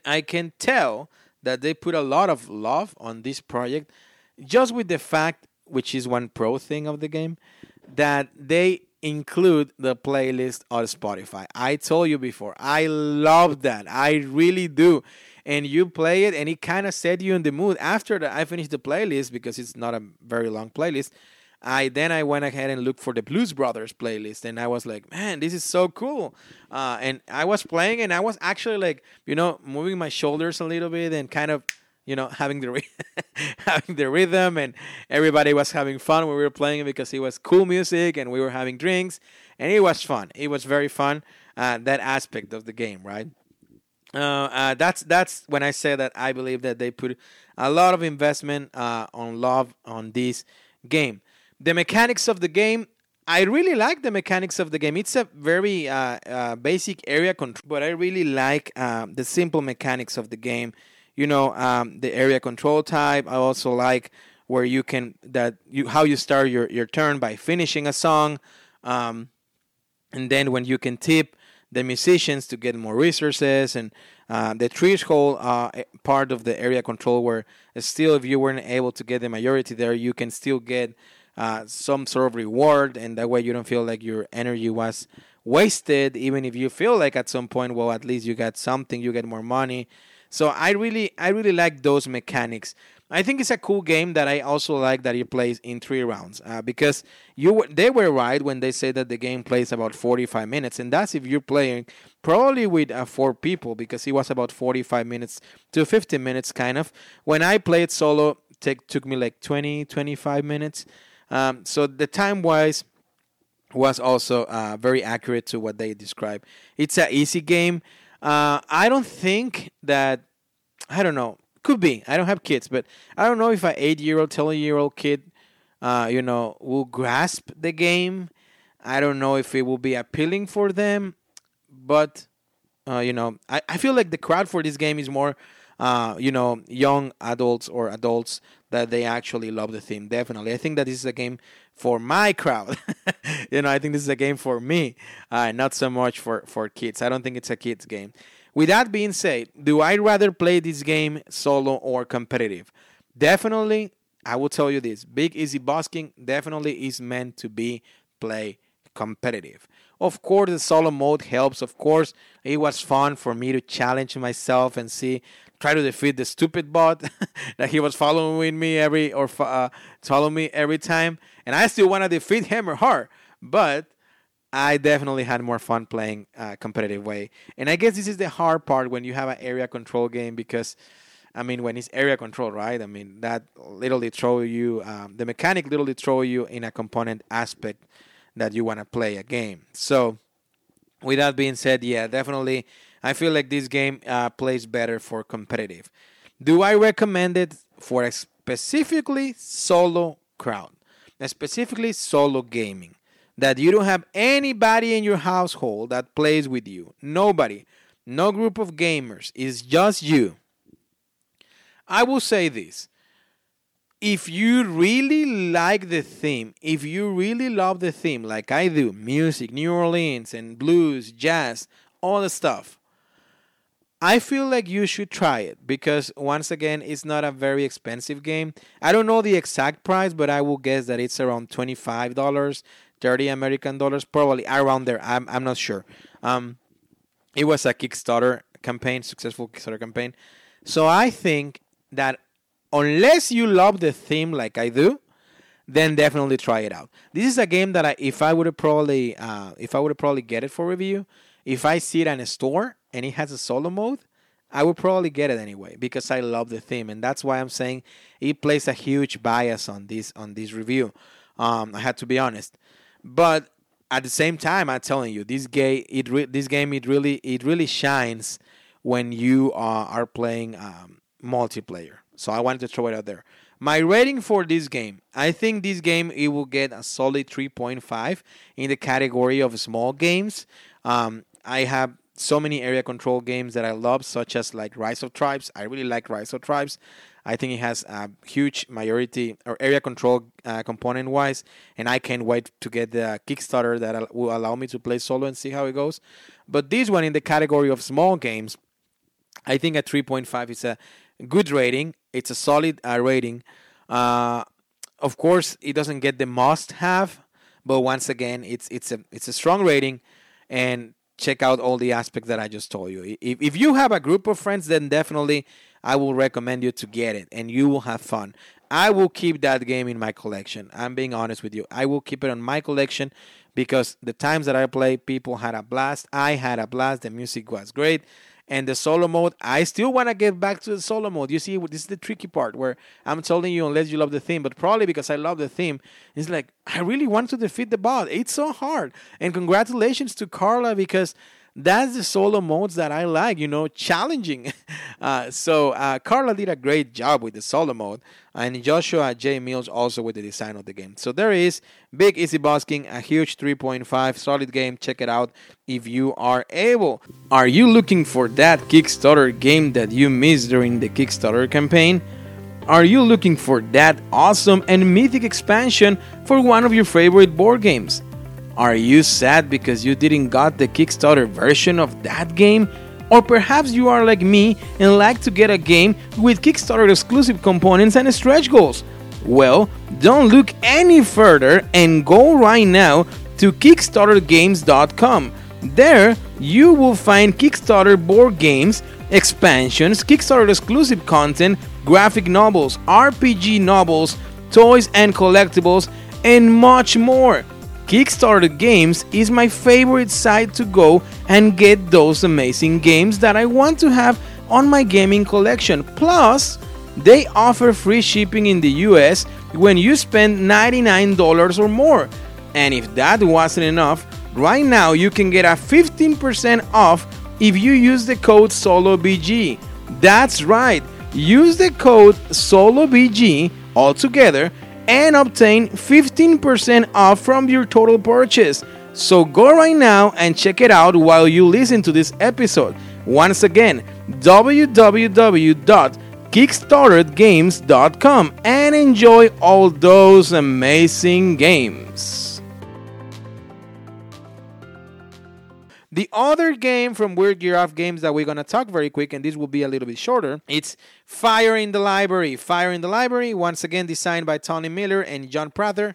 tell that they put a lot of love on this project, just with the fact, which is one pro thing of the game, that they include the playlist on Spotify. I told you before, I love that. I really do. And you play it, and it kind of set you in the mood. After that, I finished the playlist, because it's not a very long playlist. I went ahead and looked for the Blues Brothers playlist, and I was like, man, this is so cool. And I was playing, and I was actually like, moving my shoulders a little bit and kind of, having the having the rhythm, and everybody was having fun when we were playing it, because it was cool music and we were having drinks, and it was fun. It was very fun, that aspect of the game, right? That's when I say that I believe that they put a lot of investment on love on this game. The mechanics of the game, I really like the mechanics of the game. It's a very basic area control, but I really like the simple mechanics of the game. The area control type. I also like where you can how you start your turn by finishing a song, and then when you can tip the musicians to get more resources, and the threshold part of the area control, where still if you weren't able to get the majority there, you can still get some sort of reward, and that way you don't feel like your energy was wasted, even if you feel like at some point, well, at least you got something, you get more money. So I really like those mechanics. I think it's a cool game that I also like that it plays in 3 rounds, because they were right when they say that the game plays about 45 minutes, and that's if you're playing probably with 4 people, because it was about 45 minutes to 50 minutes kind of. When I played solo, it took me like 20, 25 minutes. So the time-wise was also very accurate to what they describe. It's an easy game. I don't think that, I don't know, could be. I don't have kids, but I don't know if an 8-year-old, 10-year-old kid, will grasp the game. I don't know if it will be appealing for them, but, I feel like the crowd for this game is more, young adults or adults that they actually love the theme, definitely. I think that this is a game for my crowd. I think this is a game for me, not so much for kids. I don't think it's a kids game. With that being said, do I rather play this game solo or competitive? Definitely, I will tell you this. Big Easy Busking definitely is meant to be play competitive. Of course, the solo mode helps. Of course, it was fun for me to challenge myself and try to defeat the stupid bot that he was following me every time. And I still want to defeat him or her, but I definitely had more fun playing a competitive way. And I guess this is the hard part when you have an area control game, because, when it's area control, right? That literally throw you, the mechanic literally throw you in a component aspect that you want to play a game. So, with that being said, yeah, definitely, I feel like this game plays better for competitive. Do I recommend it for a specifically solo crowd? Specifically solo gaming. That you don't have anybody in your household that plays with you. Nobody. No group of gamers. It's just you. I will say this. If you really like the theme, if you really love the theme, like I do, music, New Orleans, and blues, jazz, all the stuff, I feel like you should try it, because, once again, it's not a very expensive game. I don't know the exact price, but I will guess that it's around $25, 30 American dollars, probably around there. I'm not sure. It was a Kickstarter campaign, successful Kickstarter campaign. So I think that unless you love the theme like I do, then definitely try it out. This is a game that if I would probably get it for review, if I see it in a store and it has a solo mode, I would probably get it anyway because I love the theme, and that's why I'm saying it plays a huge bias on this review. I had to be honest, but at the same time, I'm telling you, this game really shines when you are playing multiplayer. So I wanted to throw it out there. My rating for this game, I think this game, it will get a solid 3.5 in the category of small games. I have so many area control games that I love, such as like Rise of Tribes. I really like Rise of Tribes. I think it has a huge majority or area control component-wise, and I can't wait to get the Kickstarter that will allow me to play solo and see how it goes. But this one in the category of small games, I think a 3.5 is a good rating. It's a solid rating. Of course, it doesn't get the must-have, but once again, it's a strong rating, and check out all the aspects that I just told you. If you have a group of friends, then definitely I will recommend you to get it, and you will have fun. I will keep that game in my collection. I'm being honest with you. I will keep it on my collection because the times that I play, people had a blast. I had a blast. The music was great. And the solo mode, I still want to get back to the solo mode. You see, this is the tricky part where I'm telling you, unless you love the theme, but probably because I love the theme, it's like, I really want to defeat the boss. It's so hard. And congratulations to Carla, because that's the solo modes that I like, you know, challenging. So Carla did a great job with the solo mode, and Joshua J. Mills also with the design of the game. So there is Big Easy Busking, a huge 3.5, solid game. Check it out if you are able. Are you looking for that Kickstarter game that you missed during the Kickstarter campaign? Are you looking for that awesome and mythic expansion for one of your favorite board games? Are you sad because you didn't got the Kickstarter version of that game? Or perhaps you are like me and like to get a game with Kickstarter exclusive components and stretch goals? Well, don't look any further and go right now to KickstarterGames.com. There, you will find Kickstarter board games, expansions, Kickstarter exclusive content, graphic novels, RPG novels, toys and collectibles, and much more. Kickstarter Games is my favorite site to go and get those amazing games that I want to have on my gaming collection. Plus, they offer free shipping in the US when you spend $99 or more. And if that wasn't enough, right now you can get a 15% off if you use the code SOLOBG. That's right, use the code SOLOBG altogether and obtain 15% off from your total purchase. So go right now and check it out while you listen to this episode. Once again, www.kickstartergames.com, and enjoy all those amazing games. The other game from Weird Giraffe Games that we're going to talk very quick, and this will be a little bit shorter, it's Fire in the Library. Fire in the Library, once again designed by Tony Miller and John Prather.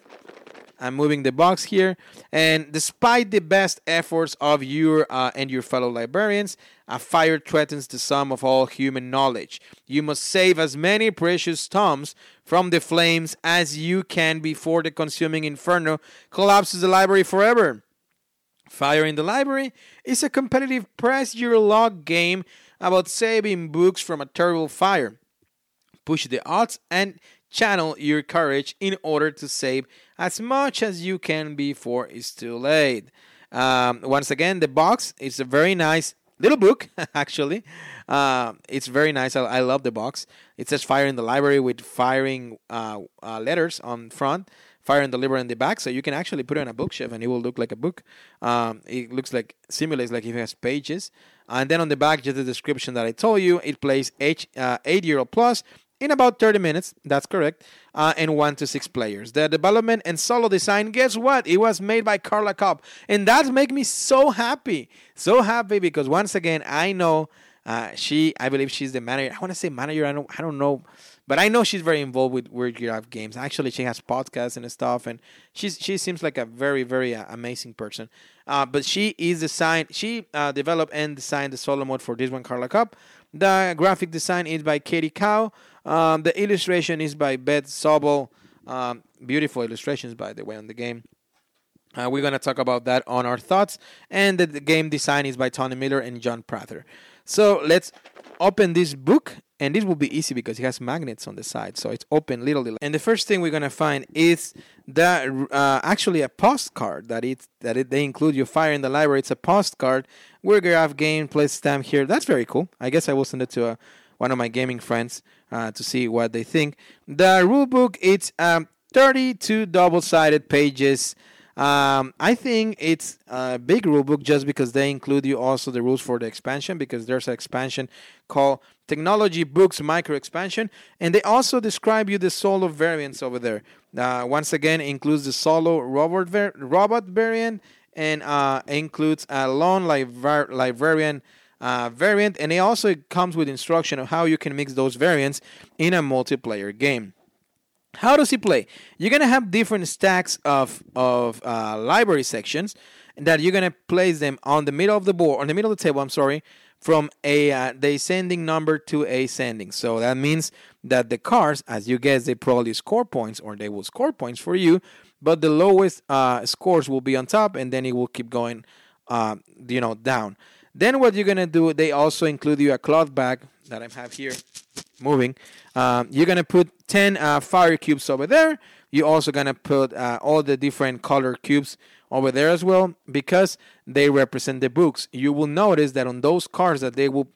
I'm moving the box here. And despite the best efforts of you and your fellow librarians, a fire threatens the sum of all human knowledge. You must save as many precious tomes from the flames as you can before the consuming inferno collapses the library forever. Fire in the Library is a competitive press-your-luck game about saving books from a terrible fire. Push the odds and channel your courage in order to save as much as you can before it's too late. Once again, the box is a very nice little book, actually. It's very nice. I love the box. It says Fire in the Library with firing letters on front. Fire and Deliver in the back, so you can actually put it on a bookshelf and it will look like a book. It looks like, simulates like it has pages. And then on the back, just the description that I told you. It plays 8 euro plus in about 30 minutes. That's correct. And 1 to 6 players. The development and solo design, guess what? It was made by Carla Kopp. And that makes me so happy. So happy because once again, I know I believe she's the manager. I want to say manager. I don't know. But I know she's very involved with Weird Giraffe Games. Actually, she has podcasts and stuff, and she seems like a very, very amazing person. But she developed and designed the solo mode for this one, Carla Kopp. The graphic design is by Katie Cow. The illustration is by Beth Sobel. Beautiful illustrations, by the way, on the game. We're going to talk about that on our thoughts. And the game design is by Tony Miller and John Prather. So let's open this book. And this will be easy because it has magnets on the side. So it's open literally. And the first thing we're going to find is that, actually a postcard they include your Fire in the Library. It's a postcard. Weird Giraffe Game, place stamp here. That's very cool. I guess I will send it to one of my gaming friends to see what they think. The rule book, it's 32 double-sided pages. I think it's a big rule book just because they include you also the rules for the expansion, because there's an expansion called Technology Books Micro Expansion, and they also describe you the Solo variants over there. Once again, includes the Solo robot variant, and includes a Lone Librarian variant, and it also comes with instruction of how you can mix those variants in a multiplayer game. How does it play? You're going to have different stacks of library sections that you're going to place them on the middle of the board, on the middle of the table, I'm sorry, from a descending number to ascending. So that means that the cards, as you guess, they probably score points, or they will score points for you, but the lowest scores will be on top, and then it will keep going down. Then what you're going to do, they also include you a cloth bag that I have here moving. You're going to put 10 fire cubes over there. You're also going to put all the different color cubes over there as well, because they represent the books. You will notice that on those cards that they will,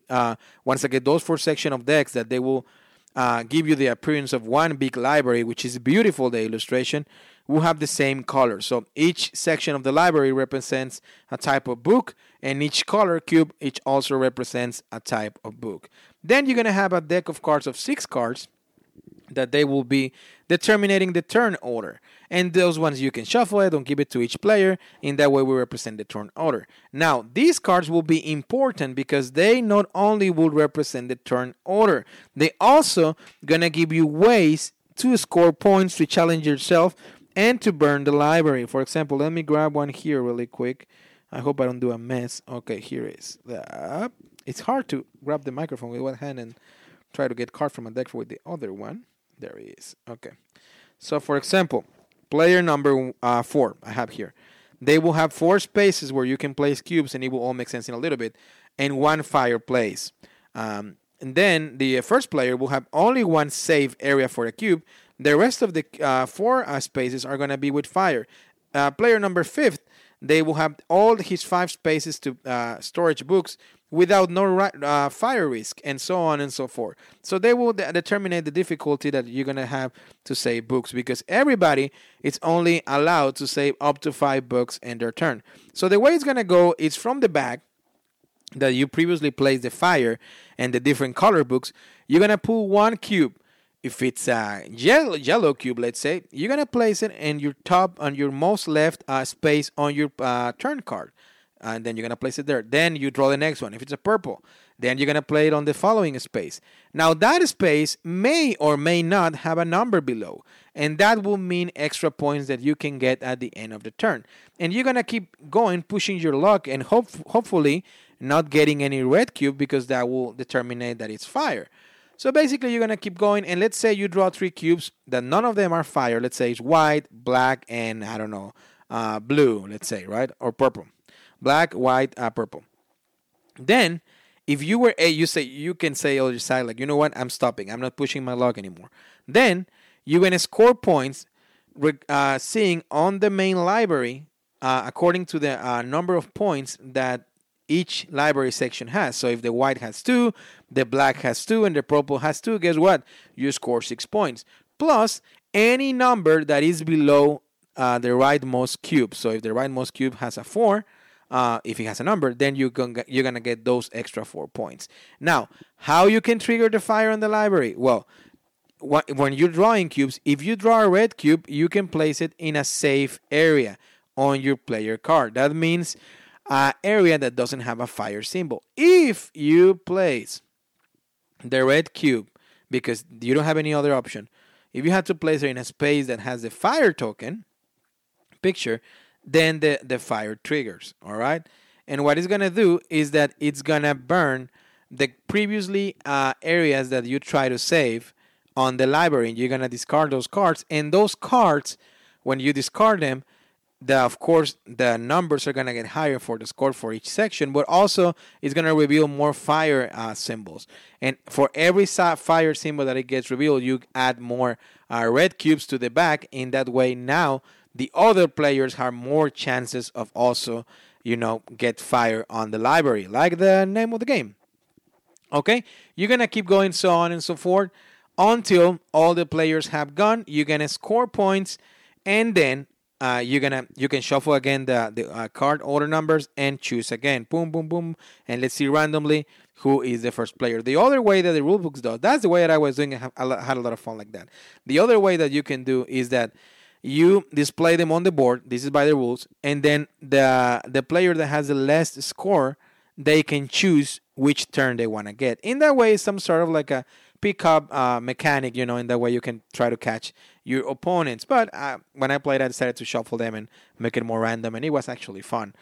once again, those four section of decks, that they will give you the appearance of one big library, which is beautiful. The illustration will have the same color. So each section of the library represents a type of book, and each color cube, it also represents a type of book. Then you're going to have a deck of cards of 6 cards that they will be determining the turn order. And those ones you can shuffle it and give it to each player. In that way, we represent the turn order. Now, these cards will be important because they not only will represent the turn order, they also going to give you ways to score points, to challenge yourself, and to burn the library. For example, let me grab one here really quick. I hope I don't do a mess. Okay, here it is. It's hard to grab the microphone with one hand and try to get card from a deck with the other one. There it is. Okay. So, for example, player number 4 I have here. They will have 4 spaces where you can place cubes, and it will all make sense in a little bit, and 1 fireplace. And then the first player will have only 1 safe area for a cube. The rest of the 4 spaces are going to be with fire. Player number 5, they will have all his 5 spaces to storage books without fire risk, and so on and so forth. So they will determine the difficulty that you're going to have to save books, because everybody is only allowed to save up to 5 books in their turn. So the way it's going to go is from the back that you previously placed the fire and the different color books, you're going to pull 1 cube. If it's a yellow cube, let's say, you're going to place it in your top, on your most left space on your turn card. And then you're going to place it there. Then you draw the next one. If it's a purple, then you're going to play it on the following space. Now, that space may or may not have a number below. And that will mean extra points that you can get at the end of the turn. And you're going to keep going, pushing your luck, and hopefully not getting any red cube, because that will determine that it's fire. So basically, you're going to keep going, and let's say you draw 3 cubes that none of them are fire. Let's say it's white, black, and, I don't know, blue, let's say, right? Or purple. Black, white, purple. Then, if you were A, you can say on your side, like, you know what? I'm stopping. I'm not pushing my luck anymore. Then, you're going to score points seeing on the main library according to the number of points that each library section has. So if the white has 2, the black has 2, and the purple has 2, guess what? You score 6 points. Plus, any number that is below the rightmost cube. So if the rightmost cube has a 4, if it has a number, then you're going to get those extra 4 points. Now, how you can trigger the fire on the library? Well, when you're drawing cubes, if you draw a red cube, you can place it in a safe area on your player card. That means area that doesn't have a fire symbol. If you place the red cube, because you don't have any other option, if you have to place it in a space that has the fire token picture, then the fire triggers, all right? And what it's going to do is that it's going to burn the previously areas that you try to save on the library, and you're going to discard those cards. And those cards, when you discard them, of course, the numbers are going to get higher for the score for each section, but also it's going to reveal more fire symbols. And for every fire symbol that it gets revealed, you add more red cubes to the back. In that way, now the other players have more chances of also, you know, get fire on the library, like the name of the game. Okay, you're going to keep going so on and so forth until all the players have gone. You're going to score points, and then you can shuffle again the card order numbers and choose again. Boom, boom, boom. And let's see randomly who is the first player. The other way that the rulebooks do, that's the way that I was doing. I had a lot of fun like that. The other way that you can do is that you display them on the board. This is by the rules. And then the player that has the less score, they can choose which turn they want to get. In that way, some sort of like a pick-up mechanic, you know, in that way you can try to catch your opponents. But when I played, I decided to shuffle them and make it more random, and it was actually fun.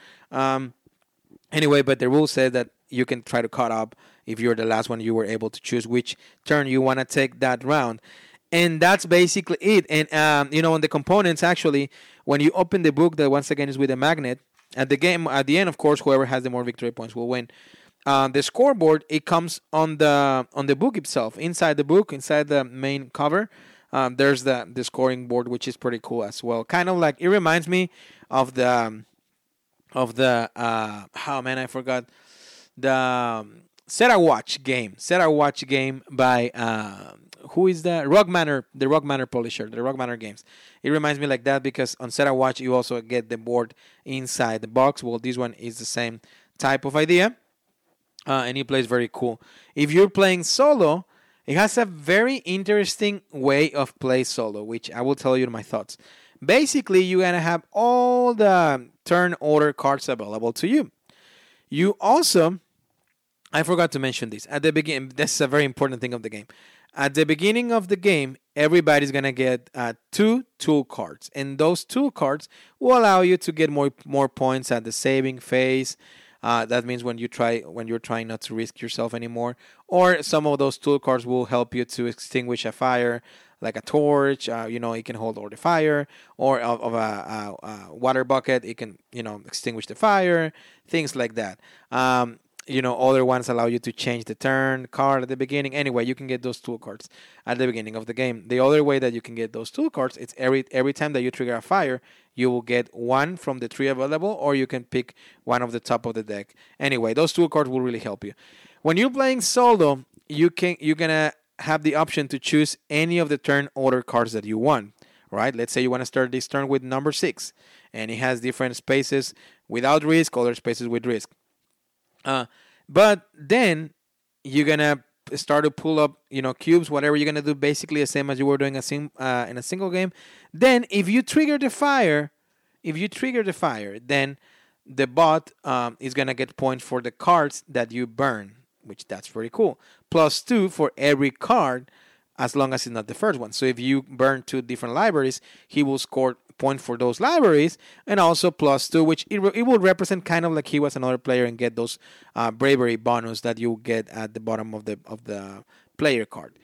Anyway, but the rule says that you can try to cut up. If you're the last one, you were able to choose which turn you want to take that round. And that's basically it. And, on the components, actually, when you open the book, that once again is with a magnet, at the end, of course, whoever has the more victory points will win. The scoreboard, it comes on the book itself. Inside the book, inside the main cover, there's the scoring board, which is pretty cool as well. Kind of like, it reminds me of the Set a Watch game by who is that? Rock Manor Games. It reminds me like that, because on Set a Watch you also get the board inside the box. Well, this one is the same type of idea. And he plays very cool. If you're playing solo, it has a very interesting way of play solo, which I will tell you my thoughts. Basically, you're going to have all the turn order cards available to you. You also, I forgot to mention this at the beginning, this is a very important thing of the game. At the beginning of the game, everybody's going to get two tool cards. And those tool cards will allow you to get more points at the saving phase. That means when you're trying not to risk yourself anymore. Or some of those tool cards will help you to extinguish a fire, like a torch. It can hold all the fire. Or of a water bucket, it can extinguish the fire. Things like that. Other ones allow you to change the turn card at the beginning. Anyway, you can get those tool cards at the beginning of the game. The other way that you can get those tool cards, it's every time that you trigger a fire, you will get one from the three available, or you can pick one of the top of the deck. Anyway, those tool cards will really help you. When you're playing solo, you're going to have the option to choose any of the turn order cards that you want, right? Let's say you want to start this turn with number 6, and it has different spaces without risk, other spaces with risk. But then you're going to start to pull up, cubes, whatever you're going to do, basically the same as you were doing in a single game. Then if you trigger the fire, then the bot is going to get points for the cards that you burn, which that's pretty cool. Plus 2 for every card, as long as it's not the first one. So if you burn 2 different libraries, he will score points for those libraries, and also plus 2, which it will represent kind of like he was another player and get those bravery bonus that you get at the bottom of the player card.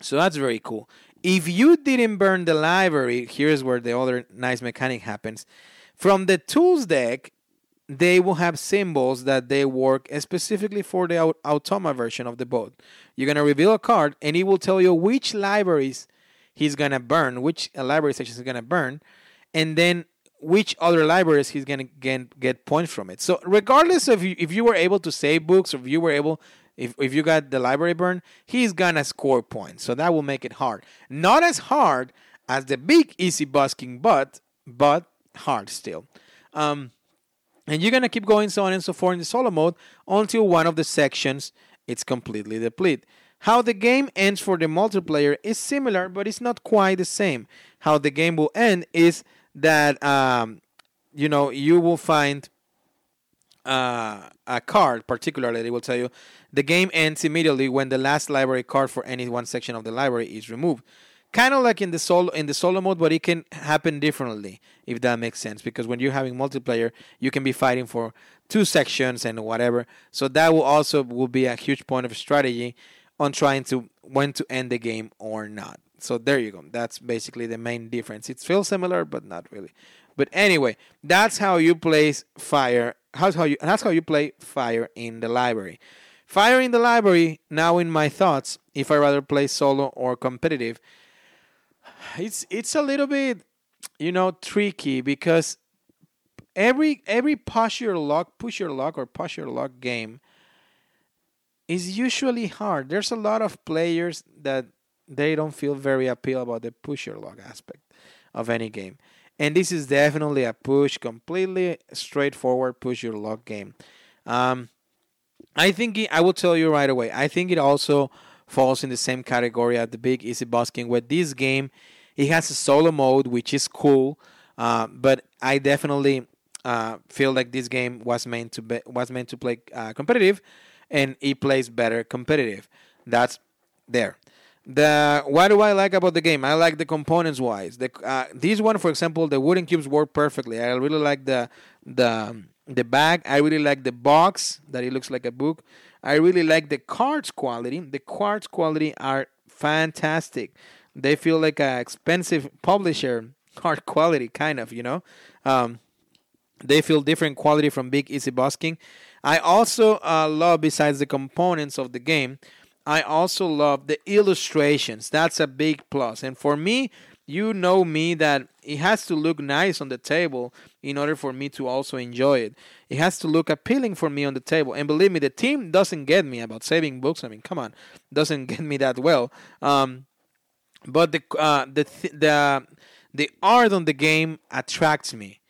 So that's very cool. If you didn't burn the library, here's where the other nice mechanic happens. From the tools deck, they will have symbols that they work specifically for the Automa version of the boat. You're going to reveal a card, and it will tell you which libraries he's going to burn, which library sections he's going to burn, and then which other libraries he's going to get points from it. So regardless of if you were able to save books, or if you got the library burn, he's going to score points. So that will make it hard. Not as hard as the Big Easy Busking, but hard still. And you're going to keep going so on and so forth in the solo mode until one of the sections is completely depleted. How the game ends for the multiplayer is similar, but it's not quite the same. How the game will end is that, you will find a card, particularly, they will tell you, the game ends immediately when the last library card for any one section of the library is removed. Kind of like in the solo mode, but it can happen differently, if that makes sense. Because when you're having multiplayer, you can be fighting for 2 sections and whatever. So that will also be a huge point of strategy on trying to when to end the game or not. So there you go. That's basically the main difference. It feels similar, but not really. But anyway, that's how you play Fire. That's how you play Fire in the Library. Fire in the Library. Now, in my thoughts, if I rather play solo or competitive, it's a little bit, you know, tricky because every push your luck game is usually hard. There's a lot of players that they don't feel very appeal about the push your luck aspect of any game. And this is definitely a push, completely straightforward push your luck game. I think I will tell you right away. I think it also falls in the same category at the Big Easy Busking, where this game it has a solo mode, which is cool. But I definitely feel like this game was meant to play competitive, and it plays better competitive. That's there. What do I like about the game? I like the components wise. This one, for example, the wooden cubes work perfectly. I really like the bag. I really like the box that it looks like a book. I really like the cards quality. The cards quality are fantastic. They feel like an expensive publisher card quality, kind of, you know. They feel different quality from Big Easy Busking. I also love, besides the components of the game, I also love the illustrations. That's a big plus. And for me, you know me, that it has to look nice on the table in order for me to also enjoy it. It has to look appealing for me on the table. And believe me, the team doesn't get me about saving books. I mean, come on. Doesn't get me that well. But the art on the game attracts me.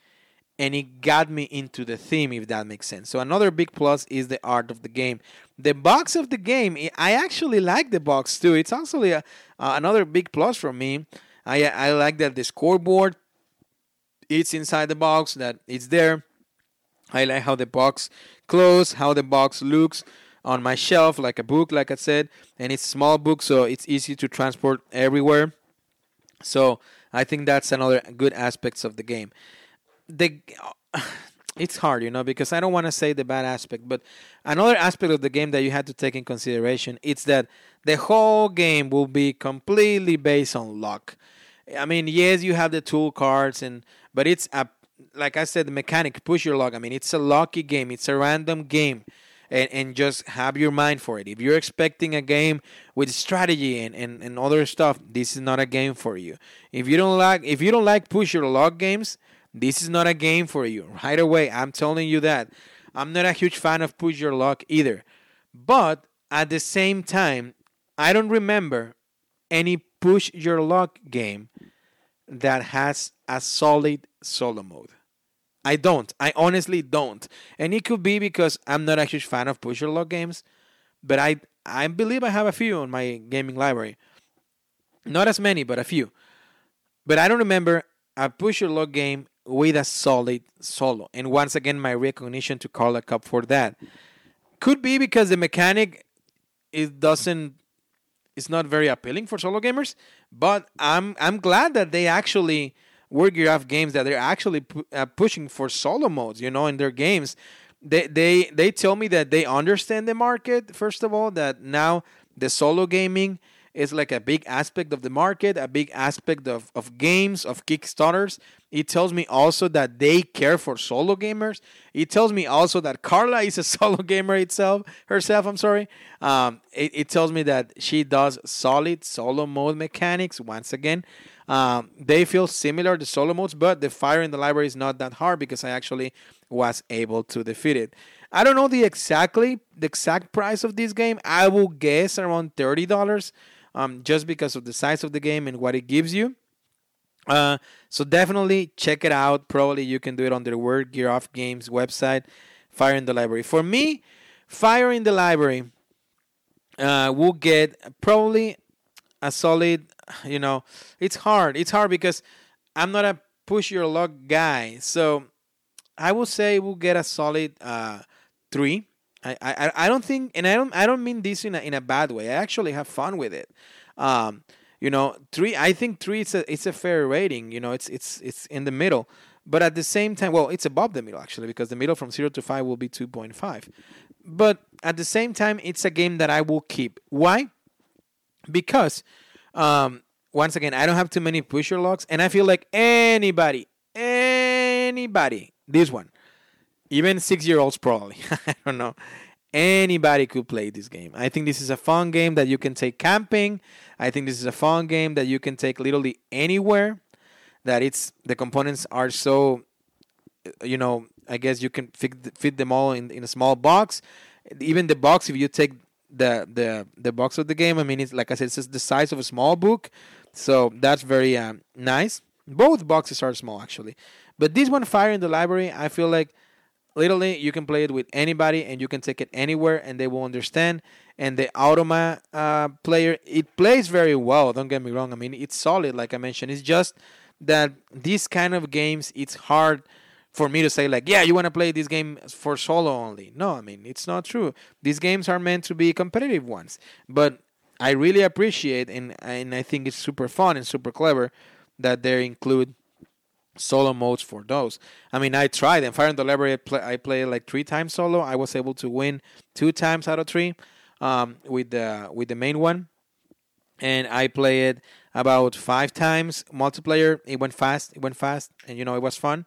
And it got me into the theme, if that makes sense. So another big plus is the art of the game. The box of the game, I actually like the box too. It's also another big plus for me. I like that the scoreboard, it's inside the box, that it's there. I like how the box closes, how the box looks on my shelf, like a book, like I said. And it's a small book, so it's easy to transport everywhere. So I think that's another good aspect of the game. It's hard, you know, because I don't want to say the bad aspect, but another aspect of the game that you had to take in consideration is that the whole game will be completely based on luck. I mean, yes, you have the tool cards, but it's like I said, the mechanic push your luck. I mean, it's a lucky game. It's a random game, and just have your mind for it. If you're expecting a game with strategy and other stuff, this is not a game for you. If you don't like push your luck games, this is not a game for you. Right away, I'm telling you that. I'm not a huge fan of push your luck either. But at the same time, I don't remember any push your luck game that has a solid solo mode. I don't. I honestly don't. And it could be because I'm not a huge fan of push your luck games. But I believe I have a few in my gaming library. Not as many, but a few. But I don't remember a push your luck game with a solid solo. And once again, my recognition to Carla Kopp for that. Could be because the mechanic it's not very appealing for solo gamers, but I'm glad that they actually, Weird Giraffe Games, that they're actually pushing for solo modes, you know, in their games. They tell me that they understand the market, first of all, that now the solo gaming is like a big aspect of the market, a big aspect of games, of Kickstarters. It tells me also that they care for solo gamers. It tells me also that Carla is a solo gamer herself. It tells me that she does solid solo mode mechanics. Once again, they feel similar to solo modes, but the Fire in the Library is not that hard because I actually was able to defeat it. I don't know the exact price of this game. I will guess around $30. Just because of the size of the game and what it gives you. So definitely check it out. Probably you can do it on the Weird Giraffe Games website, Fire in the Library. For me, Fire in the Library will get probably a solid, you know, it's hard. It's hard because I'm not a push your luck guy. So I will say we'll get a solid 3. I don't think, and I don't mean this in a bad way. I actually have fun with it. 3. I think 3 it's a fair rating. You know, it's in the middle, but at the same time, well, it's above the middle actually, because the middle from 0 to 5 will be 2.5. But at the same time, it's a game that I will keep. Why? because once again, I don't have too many pusher locks, and I feel like anybody, this one, even 6-year-olds probably, I don't know, anybody could play this game. I think this is a fun game that you can take camping. I think this is a fun game that you can take literally anywhere. That it's, the components are so, you know, I guess you can fit them all in a small box. Even the box, if you take the box of the game, I mean, it's like I said, it's just the size of a small book. So that's very nice. Both boxes are small, actually. But this one, Fire in the Library, I feel like literally you can play it with anybody and you can take it anywhere and they will understand. And the Automa player, it plays very well. Don't get me wrong. I mean, it's solid, like I mentioned. It's just that these kind of games, it's hard for me to say, like, yeah, you want to play this game for solo only. No, I mean, it's not true. These games are meant to be competitive ones. But I really appreciate, and I think it's super fun and super clever that they include solo modes for those. I mean, I tried, and Fire in the Library, I played like 3 times solo. I was able to win 2 times out of 3 with the main one. And I played it about 5 times multiplayer. It went fast, and, you know, it was fun.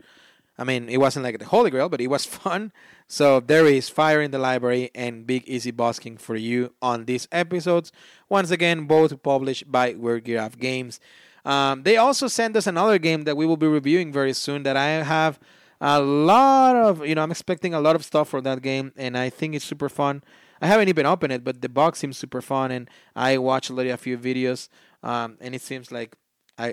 I mean, it wasn't like the Holy Grail, but it was fun. So there is Fire in the Library and Big Easy Busking for you on these episodes. Once again, both published by Weird Giraffe Games. They also sent us another game that we will be reviewing very soon that I have a lot of, you know, I'm expecting a lot of stuff for that game, and I think it's super fun. I haven't even opened it, but the box seems super fun, and I watched already a few videos, and it seems like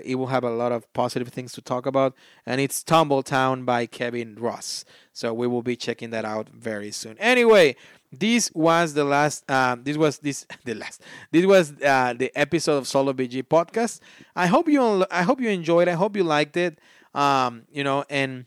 it will have a lot of positive things to talk about. And it's Tumbletown by Kevin Ross. So we will be checking that out very soon. Anyway, this was the last. This was the episode of Solo BG Podcast. I hope you enjoyed. I hope you liked it. You know, and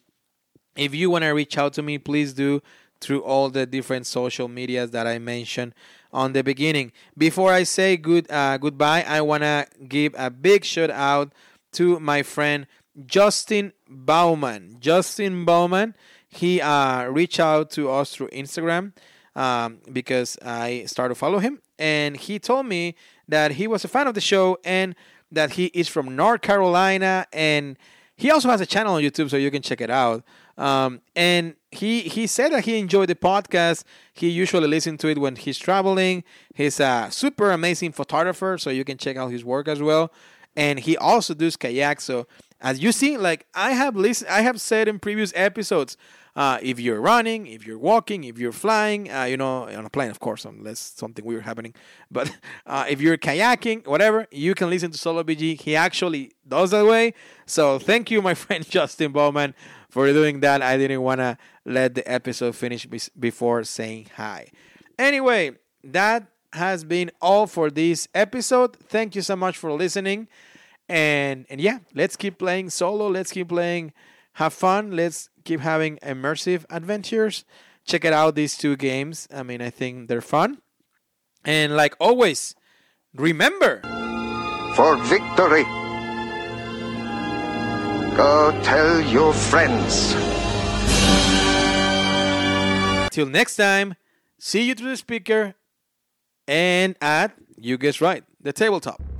if you want to reach out to me, please do through all the different social medias that I mentioned on the beginning. Before I say goodbye, I want to give a big shout out to my friend Justin Bauman. Justin Bauman, he reached out to us through Instagram because I started to follow him. And he told me that he was a fan of the show and that he is from North Carolina. And he also has a channel on YouTube, so you can check it out. And he said that he enjoyed the podcast. He usually listens to it when he's traveling. He's a super amazing photographer, so you can check out his work as well. And he also does kayak. So as you see, like I have said in previous episodes, if you're running, if you're walking, if you're flying, you know, on a plane, of course, unless something weird happening. But if you're kayaking, whatever, you can listen to Solo BG. He actually does that way. So thank you, my friend Justin Bowman, for doing that. I didn't want to let the episode finish before saying hi. Anyway, that has been all for this episode. Thank you so much for listening. And yeah, let's keep playing solo. Let's keep playing. Have fun. Let's keep having immersive adventures. Check it out, these 2 games. I mean, I think they're fun. And like always, remember, for victory, go tell your friends. Till next time, see you through the speaker and at, you guessed right, the tabletop.